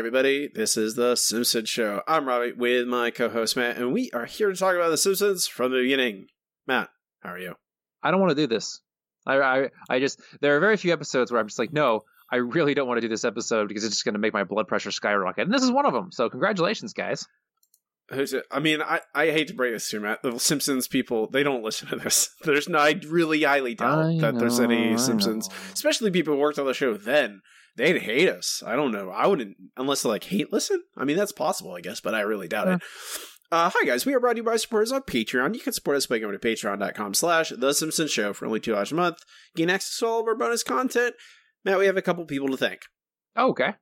everybody. This is The Simpsons Show. I'm Robbie with my co-host, Matt, and we are here to talk about The Simpsons from the beginning. Matt, how are you? I don't want to do this. I just, there are very few episodes where I'm just like, no, I really don't want to do this episode because it's just going to make my blood pressure skyrocket. And this is one of them. So congratulations, guys. I mean, I hate to break this to you, Matt. The Simpsons people, they don't listen to this. There's no, I really highly doubt there's any Simpsons, especially people who worked on the show then. They'd hate us. I don't know. I wouldn't, unless they like hate listen. I mean, that's possible, I guess, but I really doubt it. Hi, guys. We are brought to you by supporters on Patreon. You can support us by going to patreon.com/The Simpsons Show for only $2 a month. Gain access to all of our bonus content. Matt, we have a couple people to thank. Oh, okay.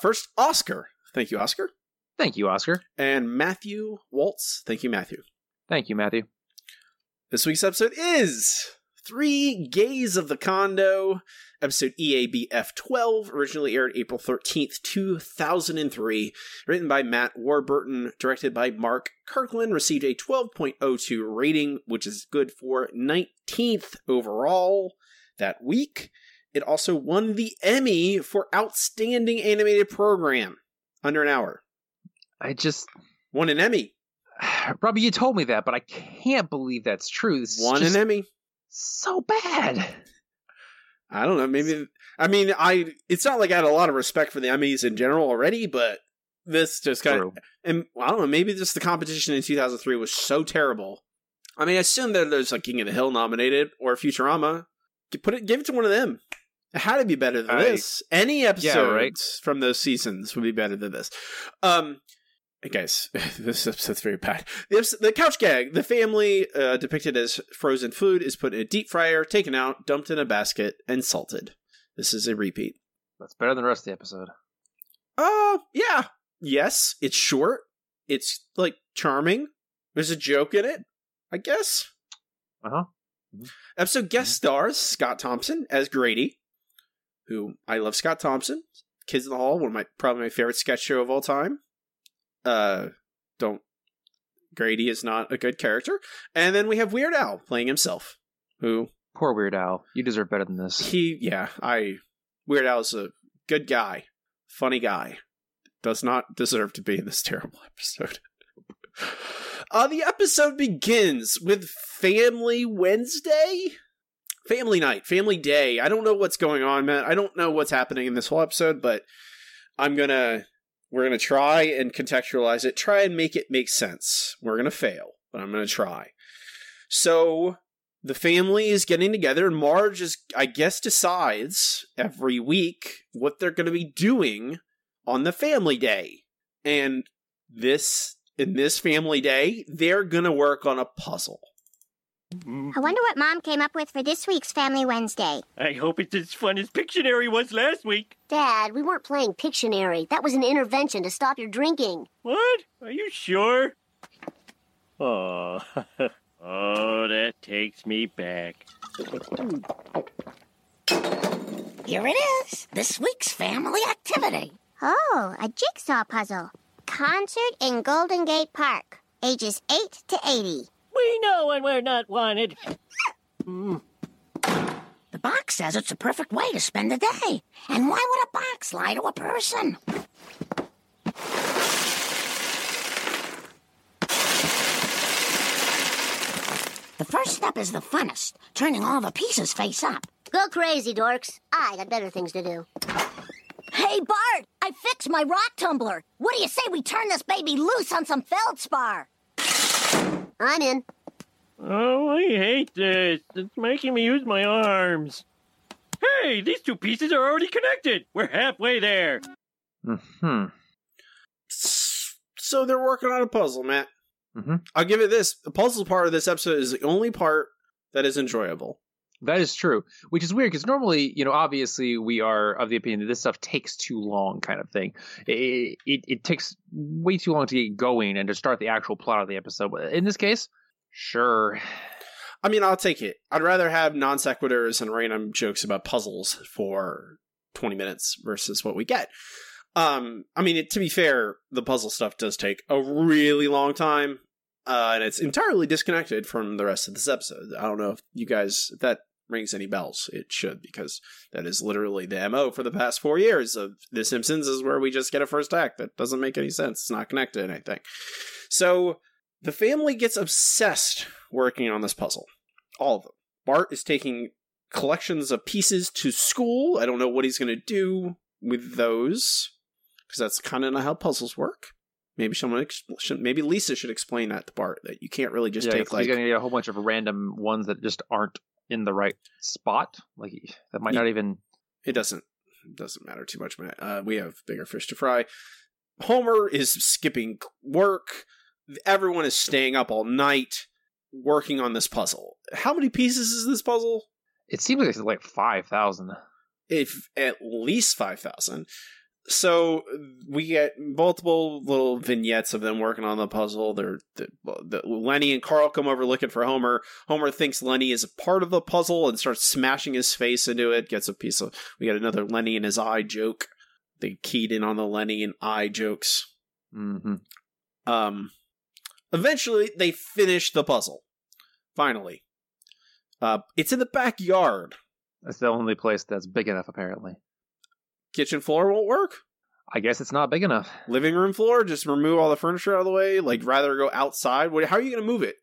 First, Oscar. Thank you, Oscar. Thank you, Oscar. And Matthew Waltz. Thank you, Matthew. Thank you, Matthew. This week's episode is Three Gays of the Condo, episode EABF12, originally aired April 13th, 2003, written by Matt Warburton, directed by Mark Kirkland, received a 12.02 rating, which is good for 19th overall that week. It also won the Emmy for Outstanding Animated Program, under an hour. I just won an Emmy. Robbie, you told me that, but I can't believe that's true. This won an Emmy. So bad. I don't know. Maybe it's not like I had a lot of respect for the Emmys in general already, but this just kind of, and I don't know. Maybe just the competition in 2003 was so terrible. I mean, I assume that there's like King of the Hill nominated or Futurama. Give it to one of them. It had to be better than this. Any episodes from those seasons would be better than this. Hey guys, this episode's very bad. The couch gag, the family depicted as frozen food, is put in a deep fryer, taken out, dumped in a basket, and salted. This is a repeat. That's better than the rest of the episode. Yeah. Yes, it's short. It's, like, charming. There's a joke in it, I guess. Uh-huh. Mm-hmm. Episode guest stars Scott Thompson as Grady, who, I love Scott Thompson. Kids in the Hall, one of my favorite sketch show of all time. Grady is not a good character. And then we have Weird Al playing himself. Who? Poor Weird Al. You deserve better than this. Weird Al is a good guy. Funny guy. Does not deserve to be in this terrible episode. The episode begins with Family Wednesday? Family night. Family day. I don't know what's going on, man. I don't know what's happening in this whole episode, but We're going to try and contextualize it, try and make it make sense. We're going to fail, but I'm going to try. So the family is getting together, and Marge is, I guess, decides every week what they're going to be doing on the family day. And in this family day, they're going to work on a puzzle. I wonder what Mom came up with for this week's Family Wednesday. I hope it's as fun as Pictionary was last week. Dad, we weren't playing Pictionary. That was an intervention to stop your drinking. What? Are you sure? Oh, that takes me back. Here it is, this week's family activity. Oh, a jigsaw puzzle. Concert in Golden Gate Park, ages 8 to 80. We know when we're not wanted. The box says it's a perfect way to spend the day. And why would a box lie to a person? The first step is the funnest, turning all the pieces face up. Go crazy, dorks. I got better things to do. Hey, Bart, I fixed my rock tumbler. What do you say we turn this baby loose on some feldspar? I'm in. Oh, I hate this. It's making me use my arms. Hey, these two pieces are already connected. We're halfway there. Mm-hmm. So they're working on a puzzle, Matt. Mm-hmm. I'll give it this. The puzzle part of this episode is the only part that is enjoyable. That is true, which is weird because normally, obviously we are of the opinion that this stuff takes too long kind of thing. It takes way too long to get going and to start the actual plot of the episode. In this case, sure. I mean, I'll take it. I'd rather have non sequiturs and random jokes about puzzles for 20 minutes versus what we get. To be fair, the puzzle stuff does take a really long time. And it's entirely disconnected from the rest of this episode. I don't know if you guys, if that rings any bells, it should, because that is literally the MO for the past 4 years of The Simpsons, is where we just get a first act that doesn't make any sense. It's not connected to anything. So the family gets obsessed working on this puzzle. All of them. Bart is taking collections of pieces to school. I don't know what he's going to do with those, because that's kind of not how puzzles work. Maybe someone, maybe Lisa should explain that to Bart, that you can't really just take like... He's going to get a whole bunch of random ones that just aren't in the right spot. Like, that might not even... It doesn't matter too much, Matt. We have bigger fish to fry. Homer is skipping work. Everyone is staying up all night working on this puzzle. How many pieces is this puzzle? It seems like it's like 5,000. If at least 5,000. So we get multiple little vignettes of them working on the puzzle. Lenny and Carl come over looking for Homer. Homer thinks Lenny is a part of the puzzle and starts smashing his face into it. We get another Lenny and his eye joke. They keyed in on the Lenny and eye jokes. Mm-hmm. Eventually, they finish the puzzle. Finally. It's in the backyard. That's the only place that's big enough, apparently. Kitchen floor won't work? I guess it's not big enough. Living room floor? Just remove all the furniture out of the way? Like, rather go outside? How are you going to move it?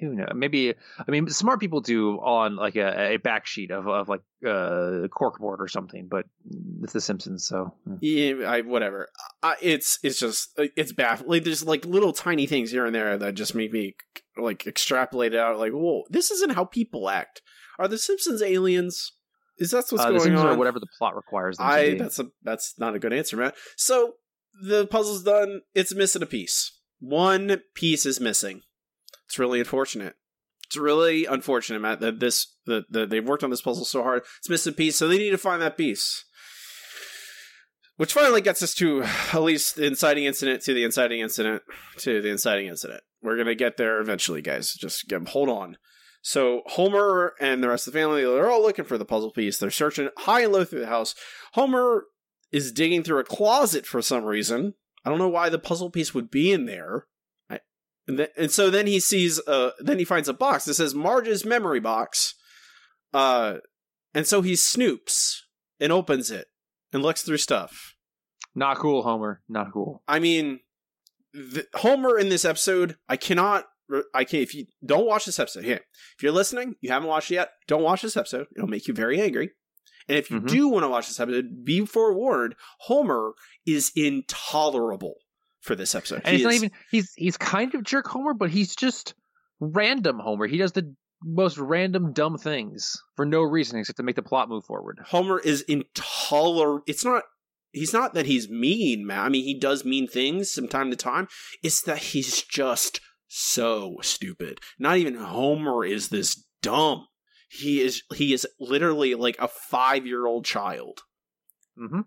Who knows? Maybe, I mean, smart people do on, like, a back sheet of corkboard or something, but it's The Simpsons, so. Yeah, whatever. It's baffling. Like, there's, like, little tiny things here and there that just make me, like, extrapolate it out. Like, whoa, this isn't how people act. Are The Simpsons aliens? Is that what's going on? Or whatever the plot requires them to be. That's not a good answer, Matt. So the puzzle's done. It's missing a piece. One piece is missing. It's really unfortunate. It's really unfortunate, Matt, that they've worked on this puzzle so hard. It's missing a piece, so they need to find that piece. Which finally gets us to at least the inciting incident to the inciting incident to the inciting incident. We're gonna get there eventually, guys. Just hold on. So Homer and the rest of the family, they're all looking for the puzzle piece. They're searching high and low through the house. Homer is digging through a closet for some reason. I don't know why the puzzle piece would be in there. And so then he sees, he finds a box that says Marge's memory box. And so he snoops and opens it and looks through stuff. Not cool, Homer. Not cool. I mean, Homer in this episode, if you don't watch this episode, here, if you're listening, you haven't watched it yet, don't watch this episode. It'll make you very angry. And if you do want to watch this episode, be forewarned, Homer is intolerable for this episode. And he's kind of jerk Homer, but he's just random Homer. He does the most random dumb things for no reason except to make the plot move forward. Homer is intolerable. He's not that he's mean, man. I mean, he does mean things from time to time. It's that he's just so stupid. Not even Homer is this dumb. He is literally like a 5-year-old child. Mm-hmm.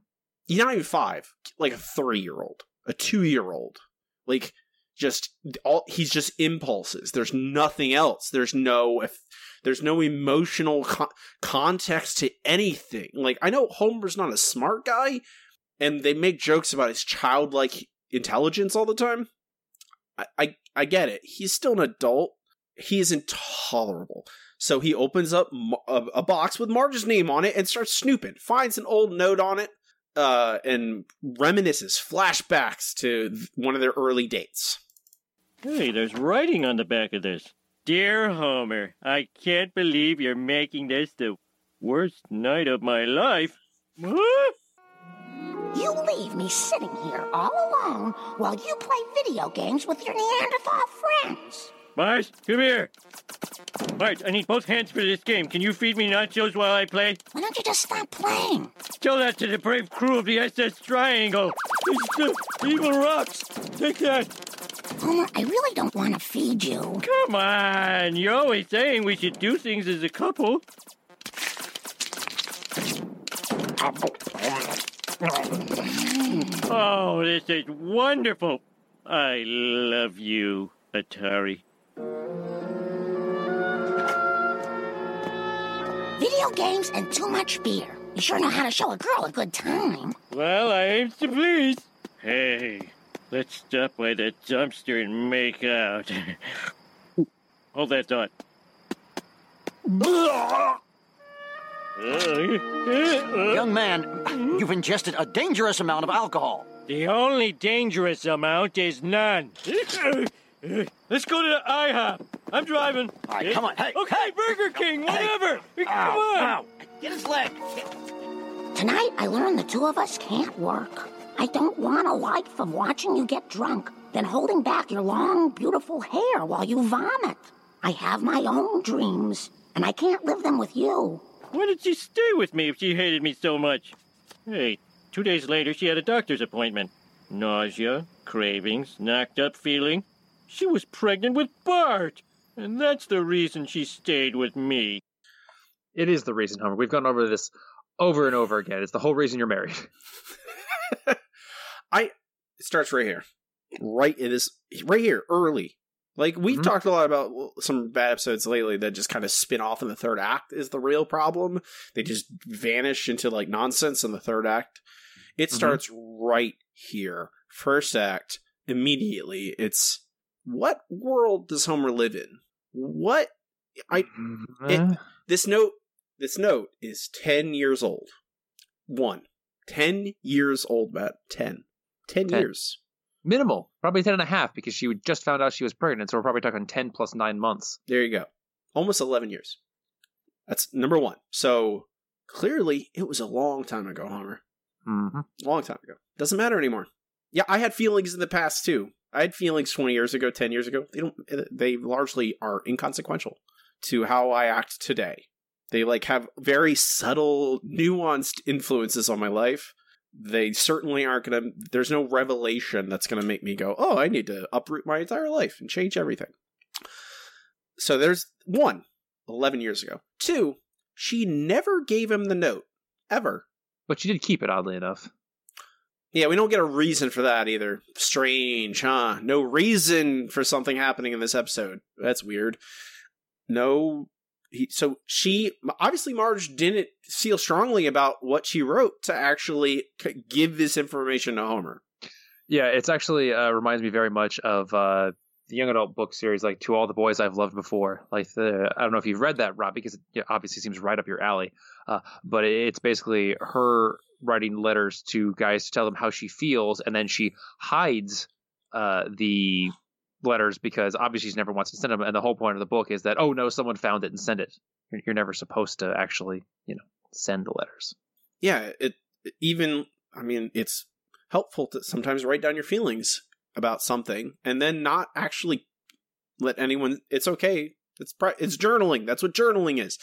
He's not even 5, like a 3-year-old, a 2-year-old. Like, just all, he's just impulses. There's nothing else. There's no emotional context to anything. Like, I know Homer's not a smart guy, and they make jokes about his childlike intelligence all the time. I get it. He's still an adult. He is intolerable. So he opens up a box with Marge's name on it and starts snooping. Finds an old note on it and reminisces flashbacks to one of their early dates. Hey, there's writing on the back of this. Dear Homer, I can't believe you're making this the worst night of my life. Huh? You leave me sitting here all alone while you play video games with your Neanderthal friends. Marge, come here. Marge, I need both hands for this game. Can you feed me nachos while I play? Why don't you just stop playing? Tell that to the brave crew of the SS Triangle. Eagle Rocks. Take that. Homer, I really don't want to feed you. Come on. You're always saying we should do things as a couple. Oh, this is wonderful. I love you, Atari. Video games and too much beer. You sure know how to show a girl a good time. Well, I aim to please. Hey, let's stop by the dumpster and make out. Hold that thought. Young man, you've ingested a dangerous amount of alcohol. The only dangerous amount is none. Let's go to the IHOP. I'm driving. All right, come on. Hey, okay, hey, Burger King, whatever. Hey. Come on. Ow. Get his leg. Tonight, I learned the two of us can't work. I don't want a life of watching you get drunk, then holding back your long, beautiful hair while you vomit. I have my own dreams, and I can't live them with you. Why did she stay with me if she hated me so much? Hey, 2 days later, she had a doctor's appointment. Nausea, cravings, knocked-up feeling. She was pregnant with Bart, and that's the reason she stayed with me. It is the reason, Homer. We've gone over this over and over again. It's the whole reason you're married. It starts right here. Right here, early. Like, we've talked a lot about some bad episodes lately that just kind of spin off in the third act is the real problem. They just vanish into, like, nonsense in the third act. It starts right here. First act, immediately, it's, what world does Homer live in? What? This note is 10 years old. 10 years old, Matt. 10 years. Minimal. Probably 10.5 because she just found out she was pregnant, so we're probably talking 10 plus 9 months. There you go. Almost 11 years. That's number one. So, clearly, it was a long time ago, Homer. Long time ago. Doesn't matter anymore. Yeah, I had feelings in the past, too. I had feelings 20 years ago, 10 years ago. They largely are inconsequential to how I act today. They, like, have very subtle, nuanced influences on my life. They certainly aren't going to... There's no revelation that's going to make me go, oh, I need to uproot my entire life and change everything. So there's one, 11 years ago. Two, she never gave him the note. Ever. But she did keep it, oddly enough. Yeah, we don't get a reason for that either. Strange, huh? No reason for something happening in this episode. That's weird. No... So she, obviously Marge didn't feel strongly about what she wrote to actually give this information to Homer. Yeah, it's actually reminds me very much of the young adult book series, like To All the Boys I've Loved Before. Like, I don't know if you've read that, Rob, because it obviously seems right up your alley. But it's basically her writing letters to guys to tell them how she feels, and then she hides the letters because obviously she never wants to send them, and the whole point of the book is that, oh no, someone found it and sent it. You're never supposed to actually, send the letters. Yeah, it's helpful to sometimes write down your feelings about something and then not actually let anyone. It's okay. It's journaling. That's what journaling is.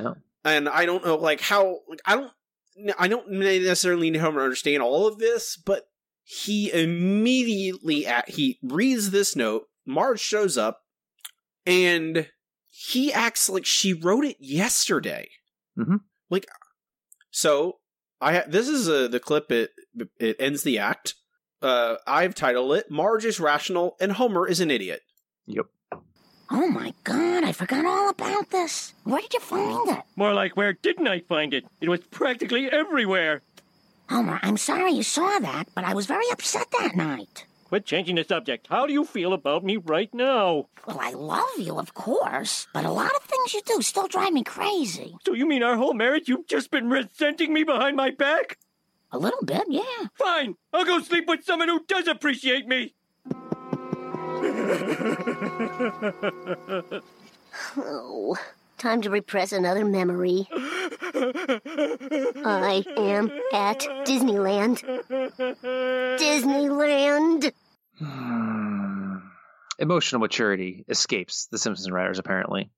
Oh. And I don't know, like how. I don't necessarily need Homer to understand all of this, but. He immediately, he reads this note, Marge shows up, and he acts like she wrote it yesterday. Mm-hmm. Like, so, this is the clip, it ends the act. I've titled it, Marge is Rational and Homer is an Idiot. Yep. Oh my god, I forgot all about this. Where did you find it? More like, where didn't I find it? It was practically everywhere. Homer, I'm sorry you saw that, but I was very upset that night. Quit changing the subject. How do you feel about me right now? Well, I love you, of course, but a lot of things you do still drive me crazy. So you mean our whole marriage, you've just been resenting me behind my back? A little bit, yeah. Fine, I'll go sleep with someone who does appreciate me. Oh... Time to repress another memory. I am at Disneyland. Disneyland! Emotional maturity escapes the Simpsons writers, apparently.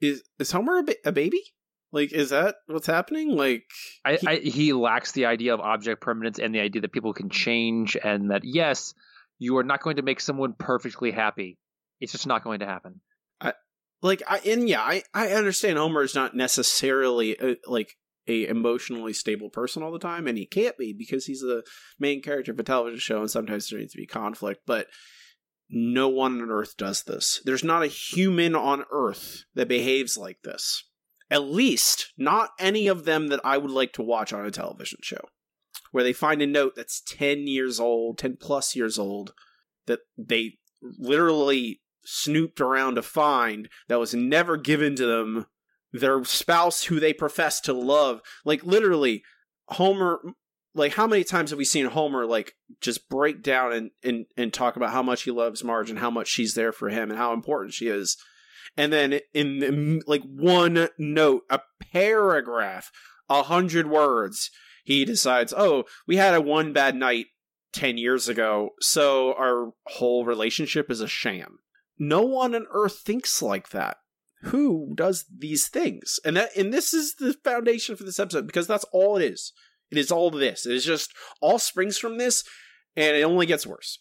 Is Homer a baby? Like, is that what's happening? Like, he lacks the idea of object permanence and the idea that people can change and that, yes, you are not going to make someone perfectly happy. It's just not going to happen. I understand Homer is not necessarily a emotionally stable person all the time, and he can't be because he's the main character of a television show, and sometimes there needs to be conflict. But no one on Earth does this. There's not a human on Earth that behaves like this. At least not any of them that I would like to watch on a television show, where they find a note that's 10 years old, 10 plus years old, that they literally snooped around to find that was never given to them, their spouse who they profess to love. Like, literally, Homer, like, how many times have we seen Homer, like, just break down and talk about how much he loves Marge and how much she's there for him and how important she is? And then in like one note, a paragraph, 100 words, he decides, oh, we had a one bad night 10 years ago, so our whole relationship is a sham. No one on Earth thinks like that. Who does these things? And this is the foundation for this episode, because that's all it is. It is all this. It is just all springs from this, and it only gets worse.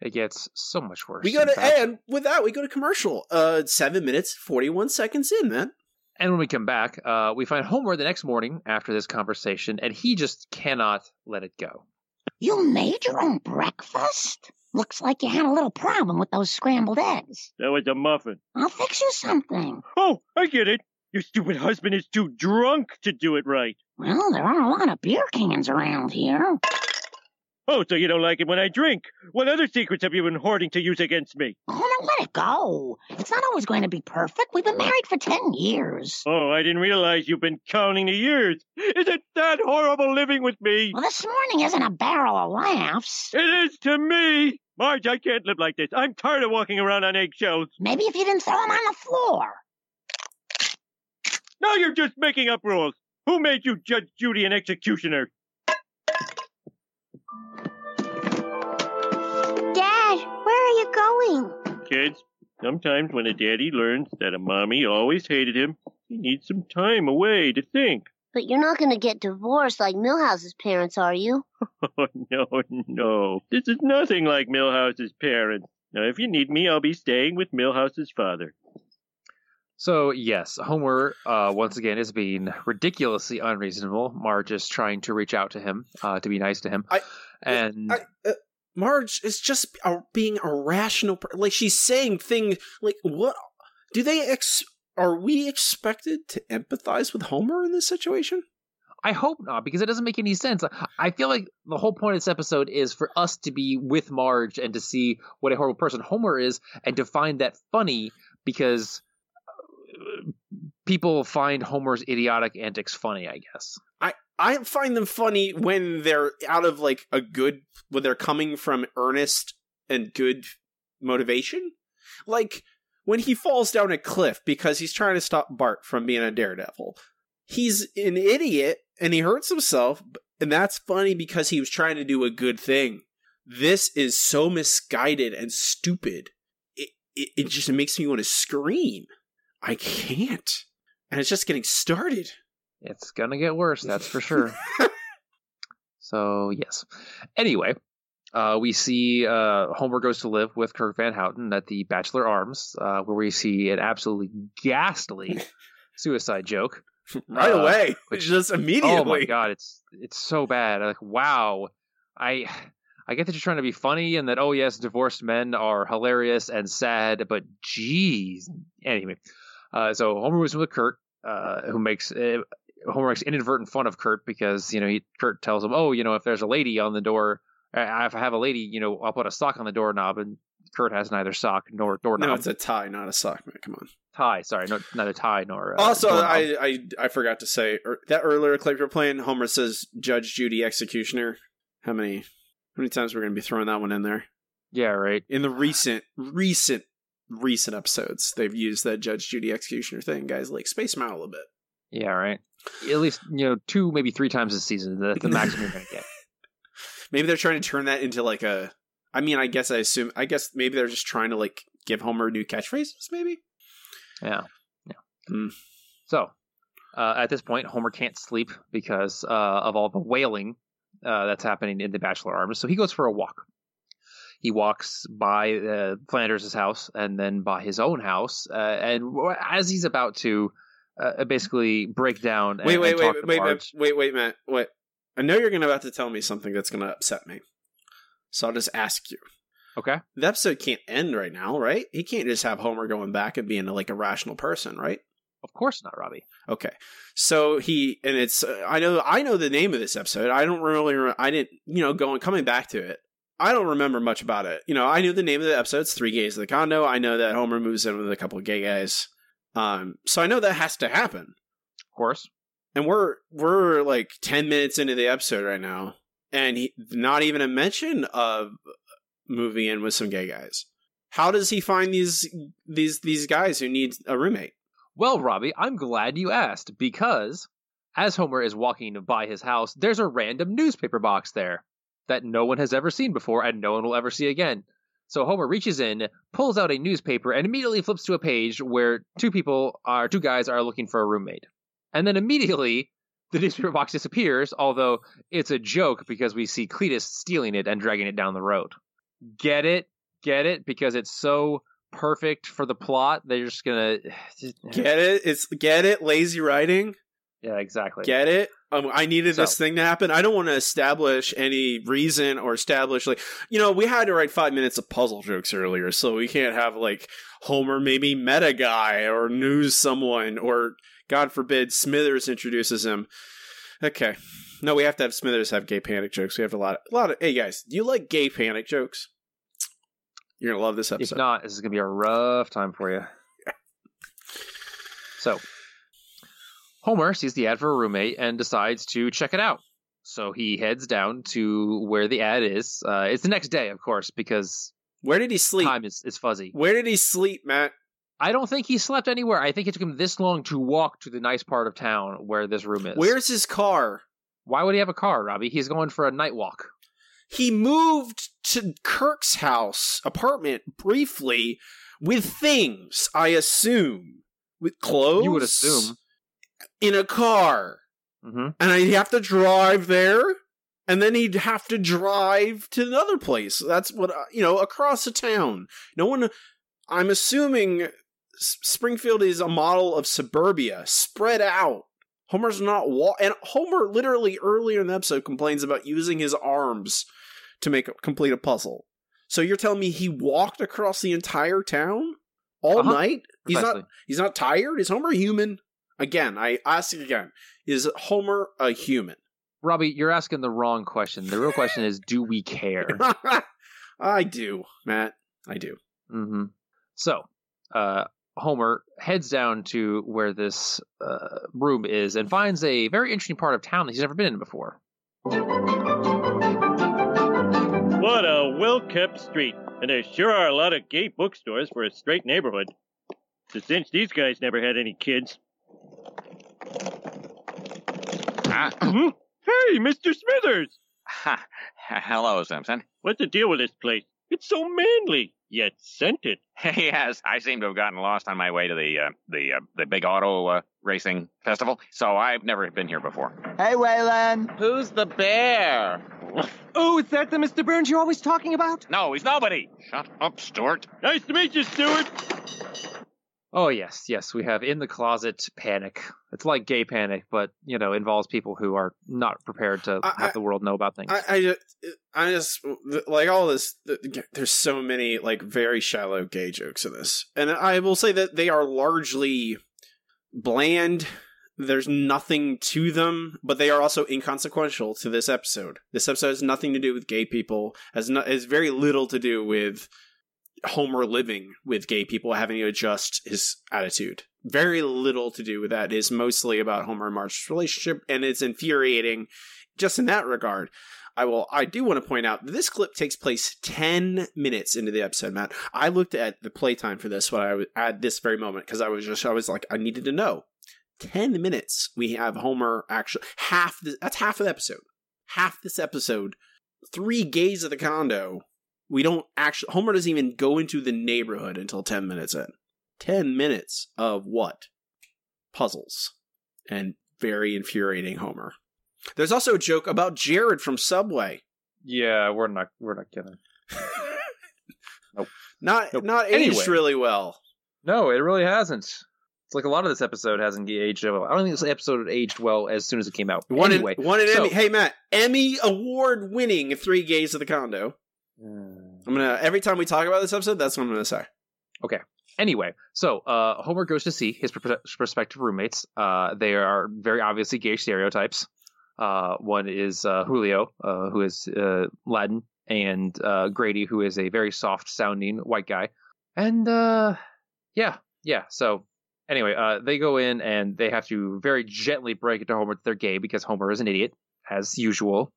It gets so much worse. We go to, and with that, we go to commercial. 7 minutes, 41 seconds in, man. And when we come back, we find Homer the next morning after this conversation, and he just cannot let it go. You made your own breakfast? Looks like you had a little problem with those scrambled eggs. That was a muffin. I'll fix you something. Oh, I get it. Your stupid husband is too drunk to do it right. Well, there are a lot of beer cans around here. Oh, so you don't like it when I drink. What other secrets have you been hoarding to use against me? Oh, now let it go. It's not always going to be perfect. We've been married for 10 years. Oh, I didn't realize you've been counting the years. Isn't that horrible living with me? Well, this morning isn't a barrel of laughs. It is to me. Marge, I can't live like this. I'm tired of walking around on eggshells. Maybe if you didn't throw them on the floor. Now you're just making up rules. Who made you Judge, Judy, and Executioner? Going. Kids, sometimes when a daddy learns that a mommy always hated him, he needs some time away to think. But you're not going to get divorced like Milhouse's parents, are you? Oh, no. This is nothing like Milhouse's parents. Now, if you need me, I'll be staying with Milhouse's father. So, yes, Homer, once again, is being ridiculously unreasonable. Marge is trying to reach out to him, to be nice to him. Marge is just being a rational person. Like, she's saying things like, what do they are we expected to empathize with Homer in this situation? I hope not, because it doesn't make any sense. I feel like the whole point of this episode is for us to be with Marge and to see what a horrible person Homer is and to find that funny, because people find Homer's idiotic antics funny, I guess. I find them funny when they're out of, like, a good, when they're coming from earnest and good motivation. Like, when he falls down a cliff because he's trying to stop Bart from being a daredevil. He's an idiot, and he hurts himself, and that's funny because he was trying to do a good thing. This is so misguided and stupid. It just makes me want to scream. I can't. And it's just getting started. It's going to get worse, that's for sure. So, yes. Anyway, we see Homer goes to live with Kirk Van Houten at the Bachelor Arms, where we see an absolutely ghastly suicide joke. Right away. Which, just immediately. Oh, my God. It's so bad. Like, wow. I get that you're trying to be funny and that, oh, yes, divorced men are hilarious and sad, but geez. Anyway, so Homer was with Kirk, who makes... Homer makes inadvertent fun of Kurt because, you know, Kurt tells him, oh, you know, if there's a lady on the door, if I have a lady, you know, I'll put a sock on the doorknob, and Kurt has neither sock nor doorknob. No, it's a tie, not a sock, man. Come on. Tie, sorry. No, not a tie nor also, I forgot to say, that earlier clip you're playing, Homer says, Judge, Judy, Executioner. How many times we're going to be throwing that one in there? Yeah, right. In the recent episodes, they've used that Judge, Judy, Executioner thing. Guys, like, space them out a little bit. Yeah, right. At least, you know, 2, maybe 3 times this season. That's the maximum you're going to get. Maybe they're trying to turn that into like a... I mean, I guess maybe they're just trying to like give Homer new catchphrases, maybe? Yeah. Mm. So, at this point, Homer can't sleep because of all the wailing that's happening in the Bachelor Arms. So he goes for a walk. He walks by Flanders' house and then by his own house. And as he's about to... basically break down. Wait, Matt. Wait. I know you're about to tell me something that's going to upset me. So I'll just ask you. Okay. The episode can't end right now, right? He can't just have Homer going back and being like a rational person, right? Of course not, Robbie. Okay. So I know the name of this episode. I don't really, I didn't, you know, coming back to it. I don't remember much about it. You know, I knew the name of the episode. It's Three Gays in the Condo. I know that Homer moves in with a couple of gay guys. So I know that has to happen. Of course. And we're like 10 minutes into the episode right now. And not even a mention of moving in with some gay guys. How does he find these guys who need a roommate? Well, Robbie, I'm glad you asked, because as Homer is walking by his house, there's a random newspaper box there that no one has ever seen before and no one will ever see again. So Homer reaches in, pulls out a newspaper, and immediately flips to a page where two guys are looking for a roommate. And then immediately the newspaper box disappears, although it's a joke because we see Cletus stealing it and dragging it down the road. Get it? Get it? Because it's so perfect for the plot. They're just going to get it. It's get it. Lazy writing. Yeah, exactly. Get it? I needed this thing to happen. I don't want to establish any reason or establish, like, you know, we had to write 5 minutes of puzzle jokes earlier, so we can't have, like, Homer maybe met a guy or knew someone, or, God forbid, Smithers introduces him. Okay. No, we have to have Smithers have gay panic jokes. We have a lot of, hey, guys, do you like gay panic jokes? You're going to love this episode. If not, this is going to be a rough time for you. So, Homer sees the ad for a roommate and decides to check it out. So he heads down to where the ad is. It's the next day, of course, because where did he sleep? Time is fuzzy. Where did he sleep, Matt? I don't think he slept anywhere. I think it took him this long to walk to the nice part of town where this room is. Where's his car? Why would he have a car, Robbie? He's going for a night walk. He moved to Kirk's house apartment briefly with things, I assume. With clothes? You would assume. In a car. Mm-hmm. And he'd have to drive there, and then he'd have to drive to another place. That's what, you know, across the town. No one, I'm assuming Springfield is a model of suburbia, spread out. Homer's not, and Homer literally earlier in the episode complains about using his arms to complete a puzzle. So you're telling me he walked across the entire town all night? Precisely. He's not tired? Is Homer human? Again, I ask again, is Homer a human? Robbie, you're asking the wrong question. The real question is, do we care? I do, Matt. I do. Mm-hmm. So, Homer heads down to where this room is and finds a very interesting part of town that he's never been in before. What a well-kept street. And there sure are a lot of gay bookstores for a straight neighborhood. Since these guys never had any kids. Hey, Mr. Smithers! Hello, Simpson. What's the deal with this place? It's so manly, yet scented. Yes, I seem to have gotten lost on my way to the big auto racing festival, so I've never been here before. Hey, Waylon! Who's the bear? Oh, is that the Mr. Burns you're always talking about? No, he's nobody! Shut up, Stuart. Nice to meet you, Stuart! Oh, yes, we have in the closet panic. It's like gay panic, but, you know, involves people who are not prepared to have the world know about things. I just, like, all this, there's so many, like, very shallow gay jokes in this. And I will say that they are largely bland. There's nothing to them, but they are also inconsequential to this episode. This episode has nothing to do with gay people, has very little to do with Homer living with gay people, having to adjust his attitude. Very little to do with that. Is mostly about Homer and Marge's relationship, and it's infuriating just in that regard. I do want to point out that this clip takes place 10 minutes into the episode, Matt. I looked at the playtime for this when at this very moment, because I was like, I needed to know. 10 minutes we have Homer actually that's half of the episode. Half this episode, Three Gays of the Condo. We don't actually, Homer doesn't even go into the neighborhood until 10 minutes in. 10 minutes of what? Puzzles. And very infuriating Homer. There's also a joke about Jared from Subway. Yeah, we're not kidding. Nope. Not aged anyway. Really well. No, it really hasn't. It's like a lot of this episode hasn't aged well. I don't think this episode aged well as soon as it came out. Anyway, Hey, Matt, Emmy award winning Three Gays of the Condo. Every time we talk about this episode, that's what I'm gonna say. Okay. Anyway, so Homer goes to see his prospective roommates. They are very obviously gay stereotypes. One is Julio, who is Latin, and Grady, who is a very soft-sounding white guy. And, yeah. So, anyway, they go in and they have to very gently break it to Homer that they're gay because Homer is an idiot, as usual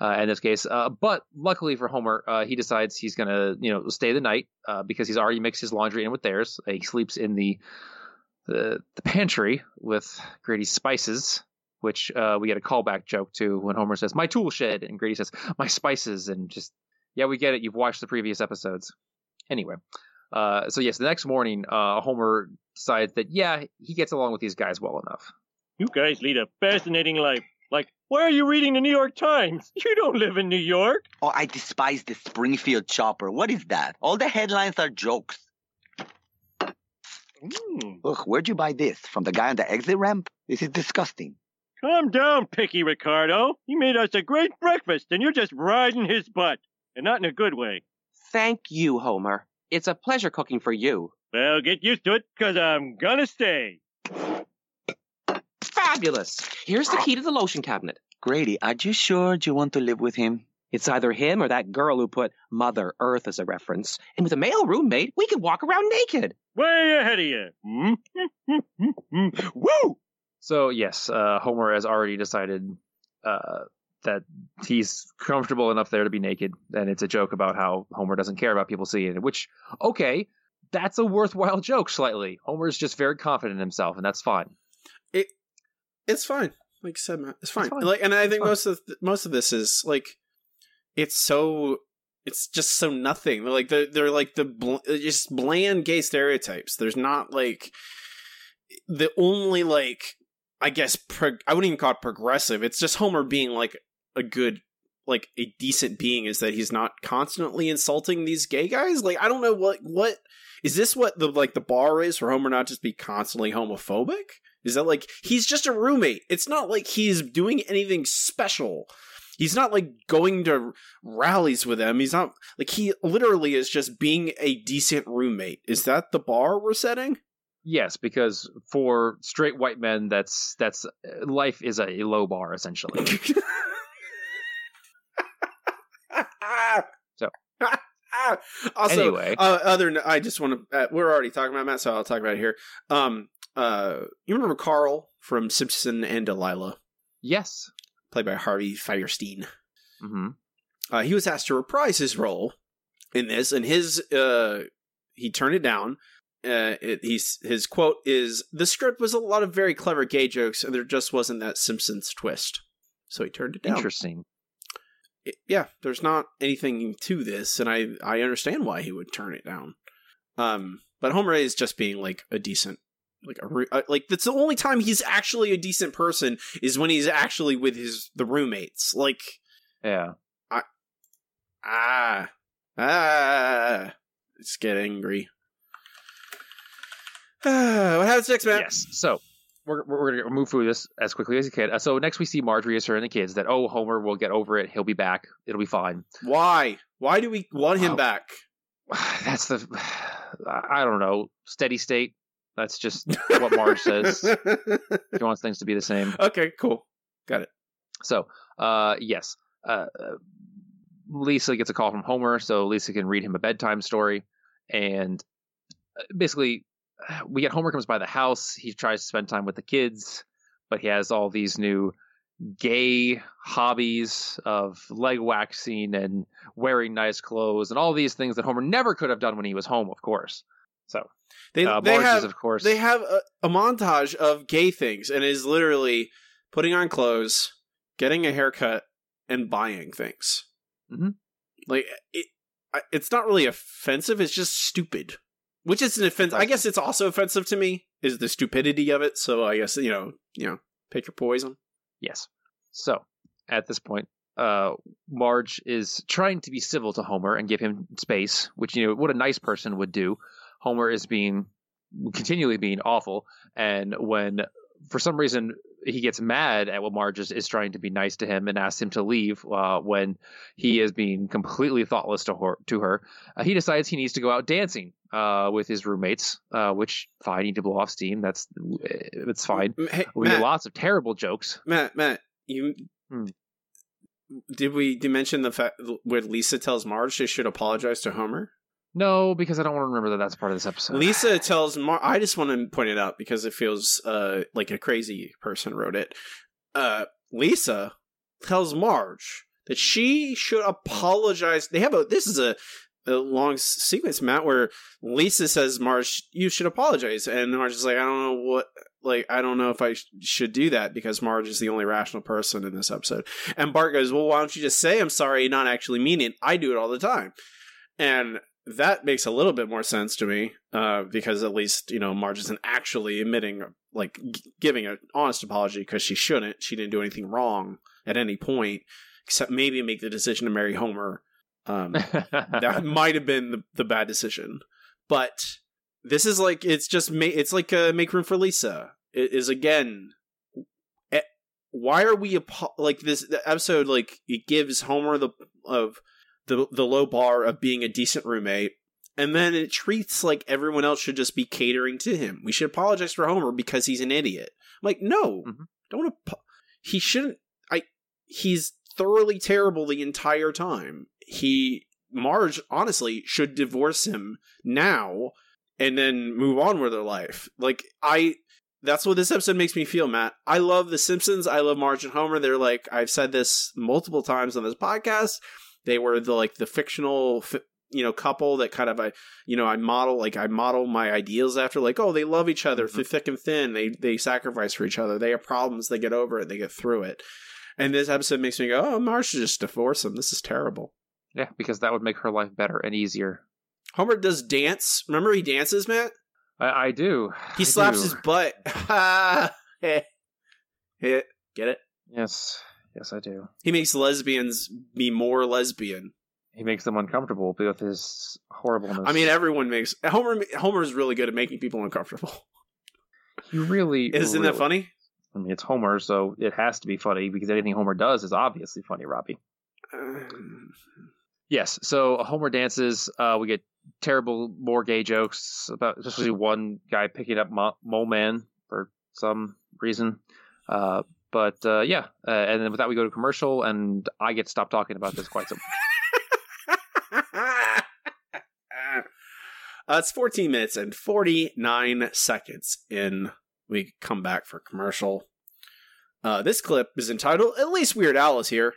in this case. But luckily for Homer, he decides he's going to, stay the night because he's already mixed his laundry in with theirs. He sleeps in the pantry with Grady's spices, which we get a callback joke to when Homer says, my tool shed, and Grady says, my spices, and just, yeah, we get it. You've watched the previous episodes. Anyway, so yes, the next morning, Homer decides that, yeah, he gets along with these guys well enough. You guys lead a fascinating life. Like, why are you reading the New York Times? You don't live in New York. Oh, I despise the Springfield Chopper. What is that? All the headlines are jokes. Ugh, where'd you buy this? From the guy on the exit ramp? This is disgusting. Calm down, Picky Ricardo. He made us a great breakfast, and you're just riding his butt. And not in a good way. Thank you, Homer. It's a pleasure cooking for you. Well, get used to it, because I'm gonna stay. Fabulous. Here's the key to the lotion cabinet. Grady, are you sure you want to live with him? It's either him or that girl who put Mother Earth as a reference. And with a male roommate, we can walk around naked. Way ahead of you. Woo! So, yes, Homer has already decided that he's comfortable enough there to be naked. And it's a joke about how Homer doesn't care about people seeing it, which, okay, that's a worthwhile joke slightly. Homer's just very confident in himself, and that's fine. It's fine. Like you said, Matt, it's fine. Like, and I think most of this is, like, it's just so nothing. Like, they're like the just bland gay stereotypes. There's not, like, the only, like, I guess, I wouldn't even call it progressive. It's just Homer being, like, a good, like, a decent being is that he's not constantly insulting these gay guys. Like, I don't know what is this what the bar is for Homer not just be constantly homophobic? Is that, like, he's just a roommate. It's not like he's doing anything special. He's not, like, going to rallies with them. He's not, like, he literally is just being a decent roommate. Is that the bar we're setting? Yes, because for straight white men, that's life is a low bar, essentially. So also, anyway, I just want to. We're already talking about Matt, so I'll talk about it here. You remember Carl from Simpson and Delilah? Yes, played by Harvey Fierstein. Mm-hmm. He was asked to reprise his role in this, and he turned it down. His quote is, the script was a lot of very clever gay jokes, and there just wasn't that Simpsons twist. So he turned it down. Interesting. Yeah, there's not anything to this, and I understand why he would turn it down. But Homer is just being, like, a decent, like that's the only time he's actually a decent person is when he's actually with the roommates. Like, yeah. Just get angry. What happens next, man? Yes, so we're going to move through this as quickly as we can. So next we see Marjorie assuring the kids that, oh, Homer will get over it. He'll be back. It'll be fine. Why? Why do we want him back? That's I don't know, steady state. That's just what Marge says. She wants things to be the same. Okay, cool. Got it. So, yes. Lisa gets a call from Homer, so Lisa can read him a bedtime story. And basically, we get Homer comes by the house. He tries to spend time with the kids, but he has all these new gay hobbies of leg waxing and wearing nice clothes and all these things that Homer never could have done when he was home, of course. So they have a montage of gay things, and it is literally putting on clothes, getting a haircut, and buying things. Mm-hmm. Like, it's not really offensive. It's just stupid. Which is an offense. I guess it's also offensive to me is the stupidity of it. So I guess, you know, pick your poison. Yes. So at this point, Marge is trying to be civil to Homer and give him space, which, what a nice person would do. Homer is continually being awful. And when for some reason he gets mad at what Marge is trying to be nice to him and asks him to leave when he is being completely thoughtless to her, he decides he needs to go out dancing. With his roommates, which fine, need to blow off steam. It's fine. Hey, we Matt, have lots of terrible jokes. Matt, you Did we mention the fact where Lisa tells Marge she should apologize to Homer? No, because I don't want to remember that that's part of this episode. Lisa tells Marge... I just want to point it out because it feels like a crazy person wrote it. Lisa tells Marge that she should apologize. They have a... This is a long sequence, Matt, where Lisa says, Marge, you should apologize. And Marge is like, I don't know what... Like, I don't know if I should do that because Marge is the only rational person in this episode. And Bart goes, well, why don't you just say I'm sorry, not actually mean it? I do it all the time. And that makes a little bit more sense to me because at least, you know, Marge isn't actually admitting, like, giving an honest apology because she shouldn't. She didn't do anything wrong at any point except maybe make the decision to marry Homer. That might have been the bad decision. But... This is like, it's just, it's like a make room for Lisa. It is, again, why are we, like, this the episode, like, it gives Homer the low bar of being a decent roommate, and then it treats like everyone else should just be catering to him. We should apologize for Homer because he's an idiot. I'm like, no, don't, he shouldn't, he's thoroughly terrible the entire time. Marge, honestly, should divorce him now, and then move on with their life. Like, that's what this episode makes me feel, Matt. I love The Simpsons. I love Marge and Homer. They're like, I've said this multiple times on this podcast. They were the fictional, you know, couple that kind of, I model my ideals after. Like, oh, they love each other through thick and thin. They sacrifice for each other. They have problems. They get over it. They get through it. And this episode makes me go, oh, Marge should just divorce him. This is terrible. Yeah, because that would make her life better and easier. Homer does dance. Remember he dances, Matt? I do. He slaps his butt. Hit. Get it? Yes. Yes, I do. He makes lesbians be more lesbian. He makes them uncomfortable with his horribleness. I mean, everyone makes... Homer's really good at making people uncomfortable. He really... Isn't that funny? I mean, it's Homer, so it has to be funny because anything Homer does is obviously funny, Robbie. Yes, so Homer dances. We get terrible more gay jokes about, especially one guy picking up Mole Man for some reason. And then with that we go to commercial, and I get stopped talking about this quite some. It's 14 minutes and 49 seconds in. We come back for commercial. This clip is entitled "At Least Weird Al Is Here."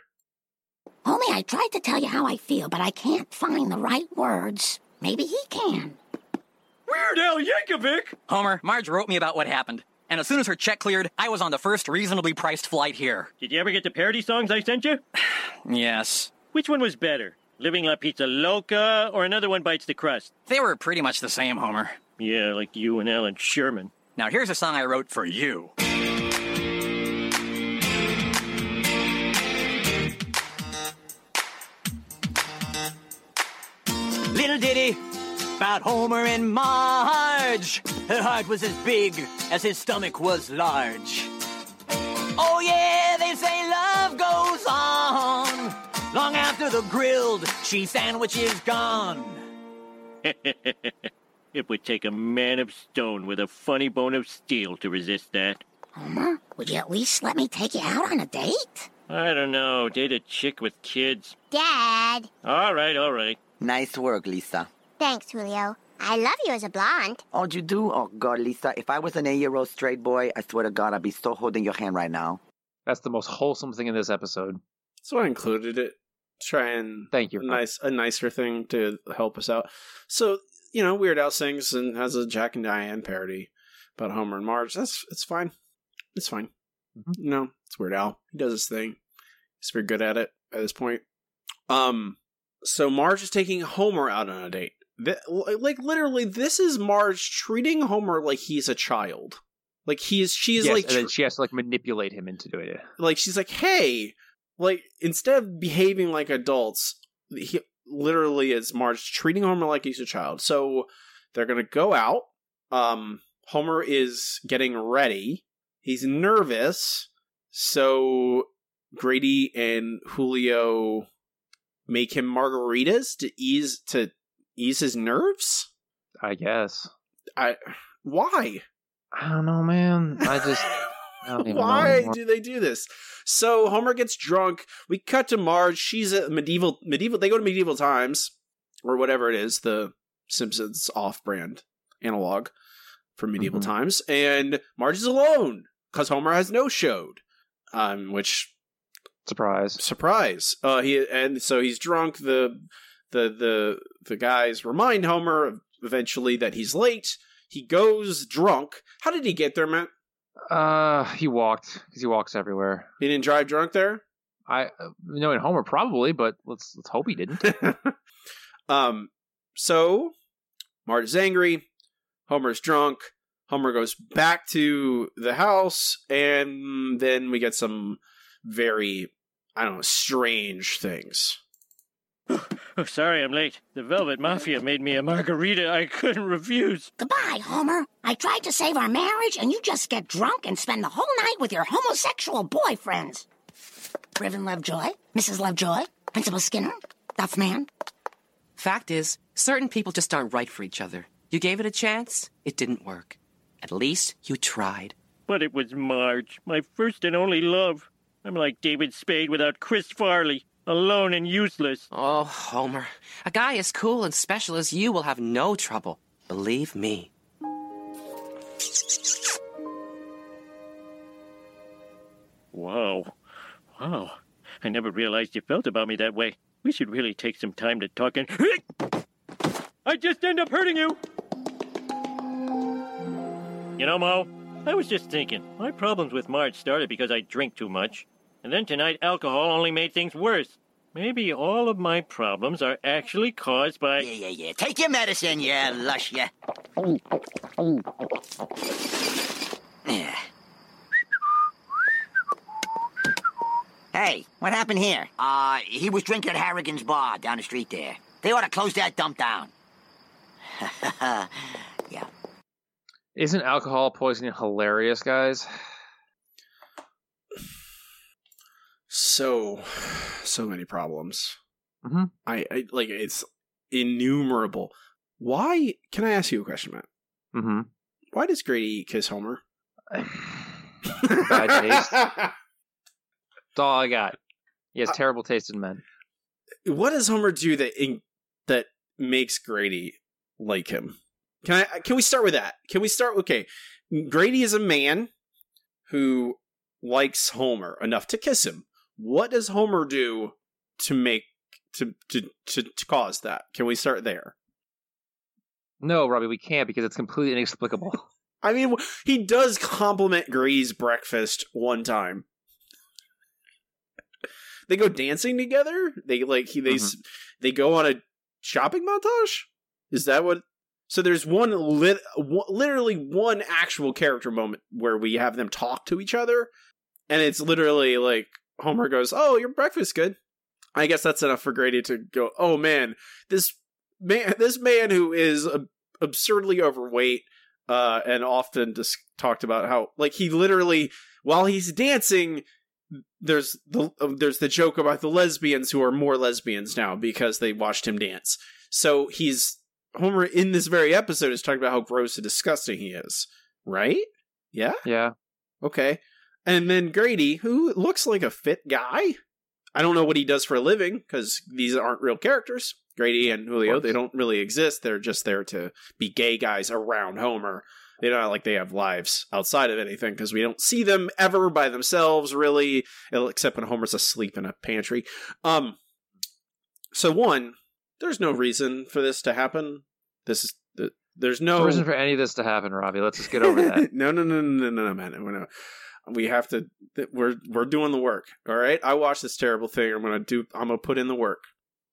Homie, I tried to tell you how I feel, but I can't find the right words. Maybe he can. Weird Al Yankovic! Homer, Marge wrote me about what happened. And as soon as her check cleared, I was on the first reasonably priced flight here. Did you ever get the parody songs I sent you? Yes. Which one was better? Living La Pizza Loca or Another One Bites the Crust? They were pretty much the same, Homer. Yeah, like you and Alan Sherman. Now here's a song I wrote for you. Little ditty about Homer and Marge. Her heart was as big as his stomach was large. Oh yeah, they say love goes on long after the grilled cheese sandwich is gone. It would take a man of stone with a funny bone of steel to resist that. Homer, would you at least let me take you out on a date? I don't know. Date a chick with kids. Dad. All right. Nice work, Lisa. Thanks, Julio. I love you as a blonde. Oh, you do? Oh, God, Lisa, if I was an 8-year-old straight boy, I swear to God, I'd be so holding your hand right now. That's the most wholesome thing in this episode. So I included it. Try and... Thank you. A nicer thing to help us out. So, you know, Weird Al sings and has a Jack and Diane parody about Homer and Marge. It's fine. It's fine. Mm-hmm. No, it's Weird Al. He does his thing. He's pretty good at it at this point. So Marge is taking Homer out on a date. Like, literally, this is Marge treating Homer like he's a child. Like, and then she has to, like, manipulate him into doing it. Like, she's like, hey, like, instead of behaving like adults, he literally is Marge treating Homer like he's a child. So they're going to go out. Homer is getting ready. He's nervous. So Grady and Julio... make him margaritas to ease his nerves? I guess. Why? I don't know, man. I just Why do they do this? So Homer gets drunk. We cut to Marge. She's at medieval. They go to Medieval Times or whatever it is, the Simpsons off-brand analog for Medieval Times. And Marge is alone because Homer has no showed. Which surprise. So he's drunk. The guys remind Homer eventually that he's late. He goes drunk. How did he get there, Matt? He walked, because he walks everywhere. He didn't drive drunk there? In Homer probably, but let's hope he didn't. So Marge is angry. Homer's drunk. Homer goes back to the house, and then we get some very, strange things. Oh, sorry I'm late. The Velvet Mafia made me a margarita I couldn't refuse. Goodbye, Homer. I tried to save our marriage, and you just get drunk and spend the whole night with your homosexual boyfriends. Reverend Lovejoy, Mrs. Lovejoy, Principal Skinner, Duffman. Fact is, certain people just aren't right for each other. You gave it a chance, it didn't work. At least you tried. But it was Marge, my first and only love. I'm like David Spade without Chris Farley. Alone and useless. Oh, Homer. A guy as cool and special as you will have no trouble. Believe me. Wow. I never realized you felt about me that way. We should really take some time to talk and... I just end up hurting you! You know, Moe, I was just thinking. My problems with Marge started because I drink too much. And then tonight, alcohol only made things worse. Maybe all of my problems are actually caused by... Yeah. Take your medicine, yeah, lush, yeah. Hey, what happened here? He was drinking at Harrigan's Bar down the street there. They ought to close that dump down. Yeah. Isn't alcohol poisoning hilarious, guys? So many problems. Mm-hmm. I like, it's innumerable. Why? Can I ask you a question, Matt? Mm-hmm. Why does Grady kiss Homer? Bad taste. That's all I got. He has terrible taste in men. What does Homer do that makes Grady like him? Can we start with that? Okay, Grady is a man who likes Homer enough to kiss him. What does Homer do to make to cause that? Can we start there? No, Robbie, we can't, because it's completely inexplicable. I mean, he does compliment Grady's breakfast one time. They go dancing together. They go on a shopping montage. Is that what? So there's literally one actual character moment where we have them talk to each other, and it's literally like, Homer goes, "Oh, your breakfast's good." I guess that's enough for Grady to go, "Oh man, this man who is absurdly overweight and often just talked about how, like, he literally, while he's dancing, there's the joke about the lesbians who are more lesbians now because they watched him dance." So Homer in this very episode is talking about how gross and disgusting he is, right? Yeah? Yeah. Okay. And then Grady, who looks like a fit guy. I don't know what he does for a living, because these aren't real characters. Grady and Julio, they don't really exist. They're just there to be gay guys around Homer. They're not like they have lives outside of anything, because we don't see them ever by themselves, really, except when Homer's asleep in a pantry. So one, there's no reason for this to happen. There's no reason for any of this to happen, Robbie. Let's just get over that. No, man. We have to. We're doing the work. All right. I watched this terrible thing. I'm gonna put in the work.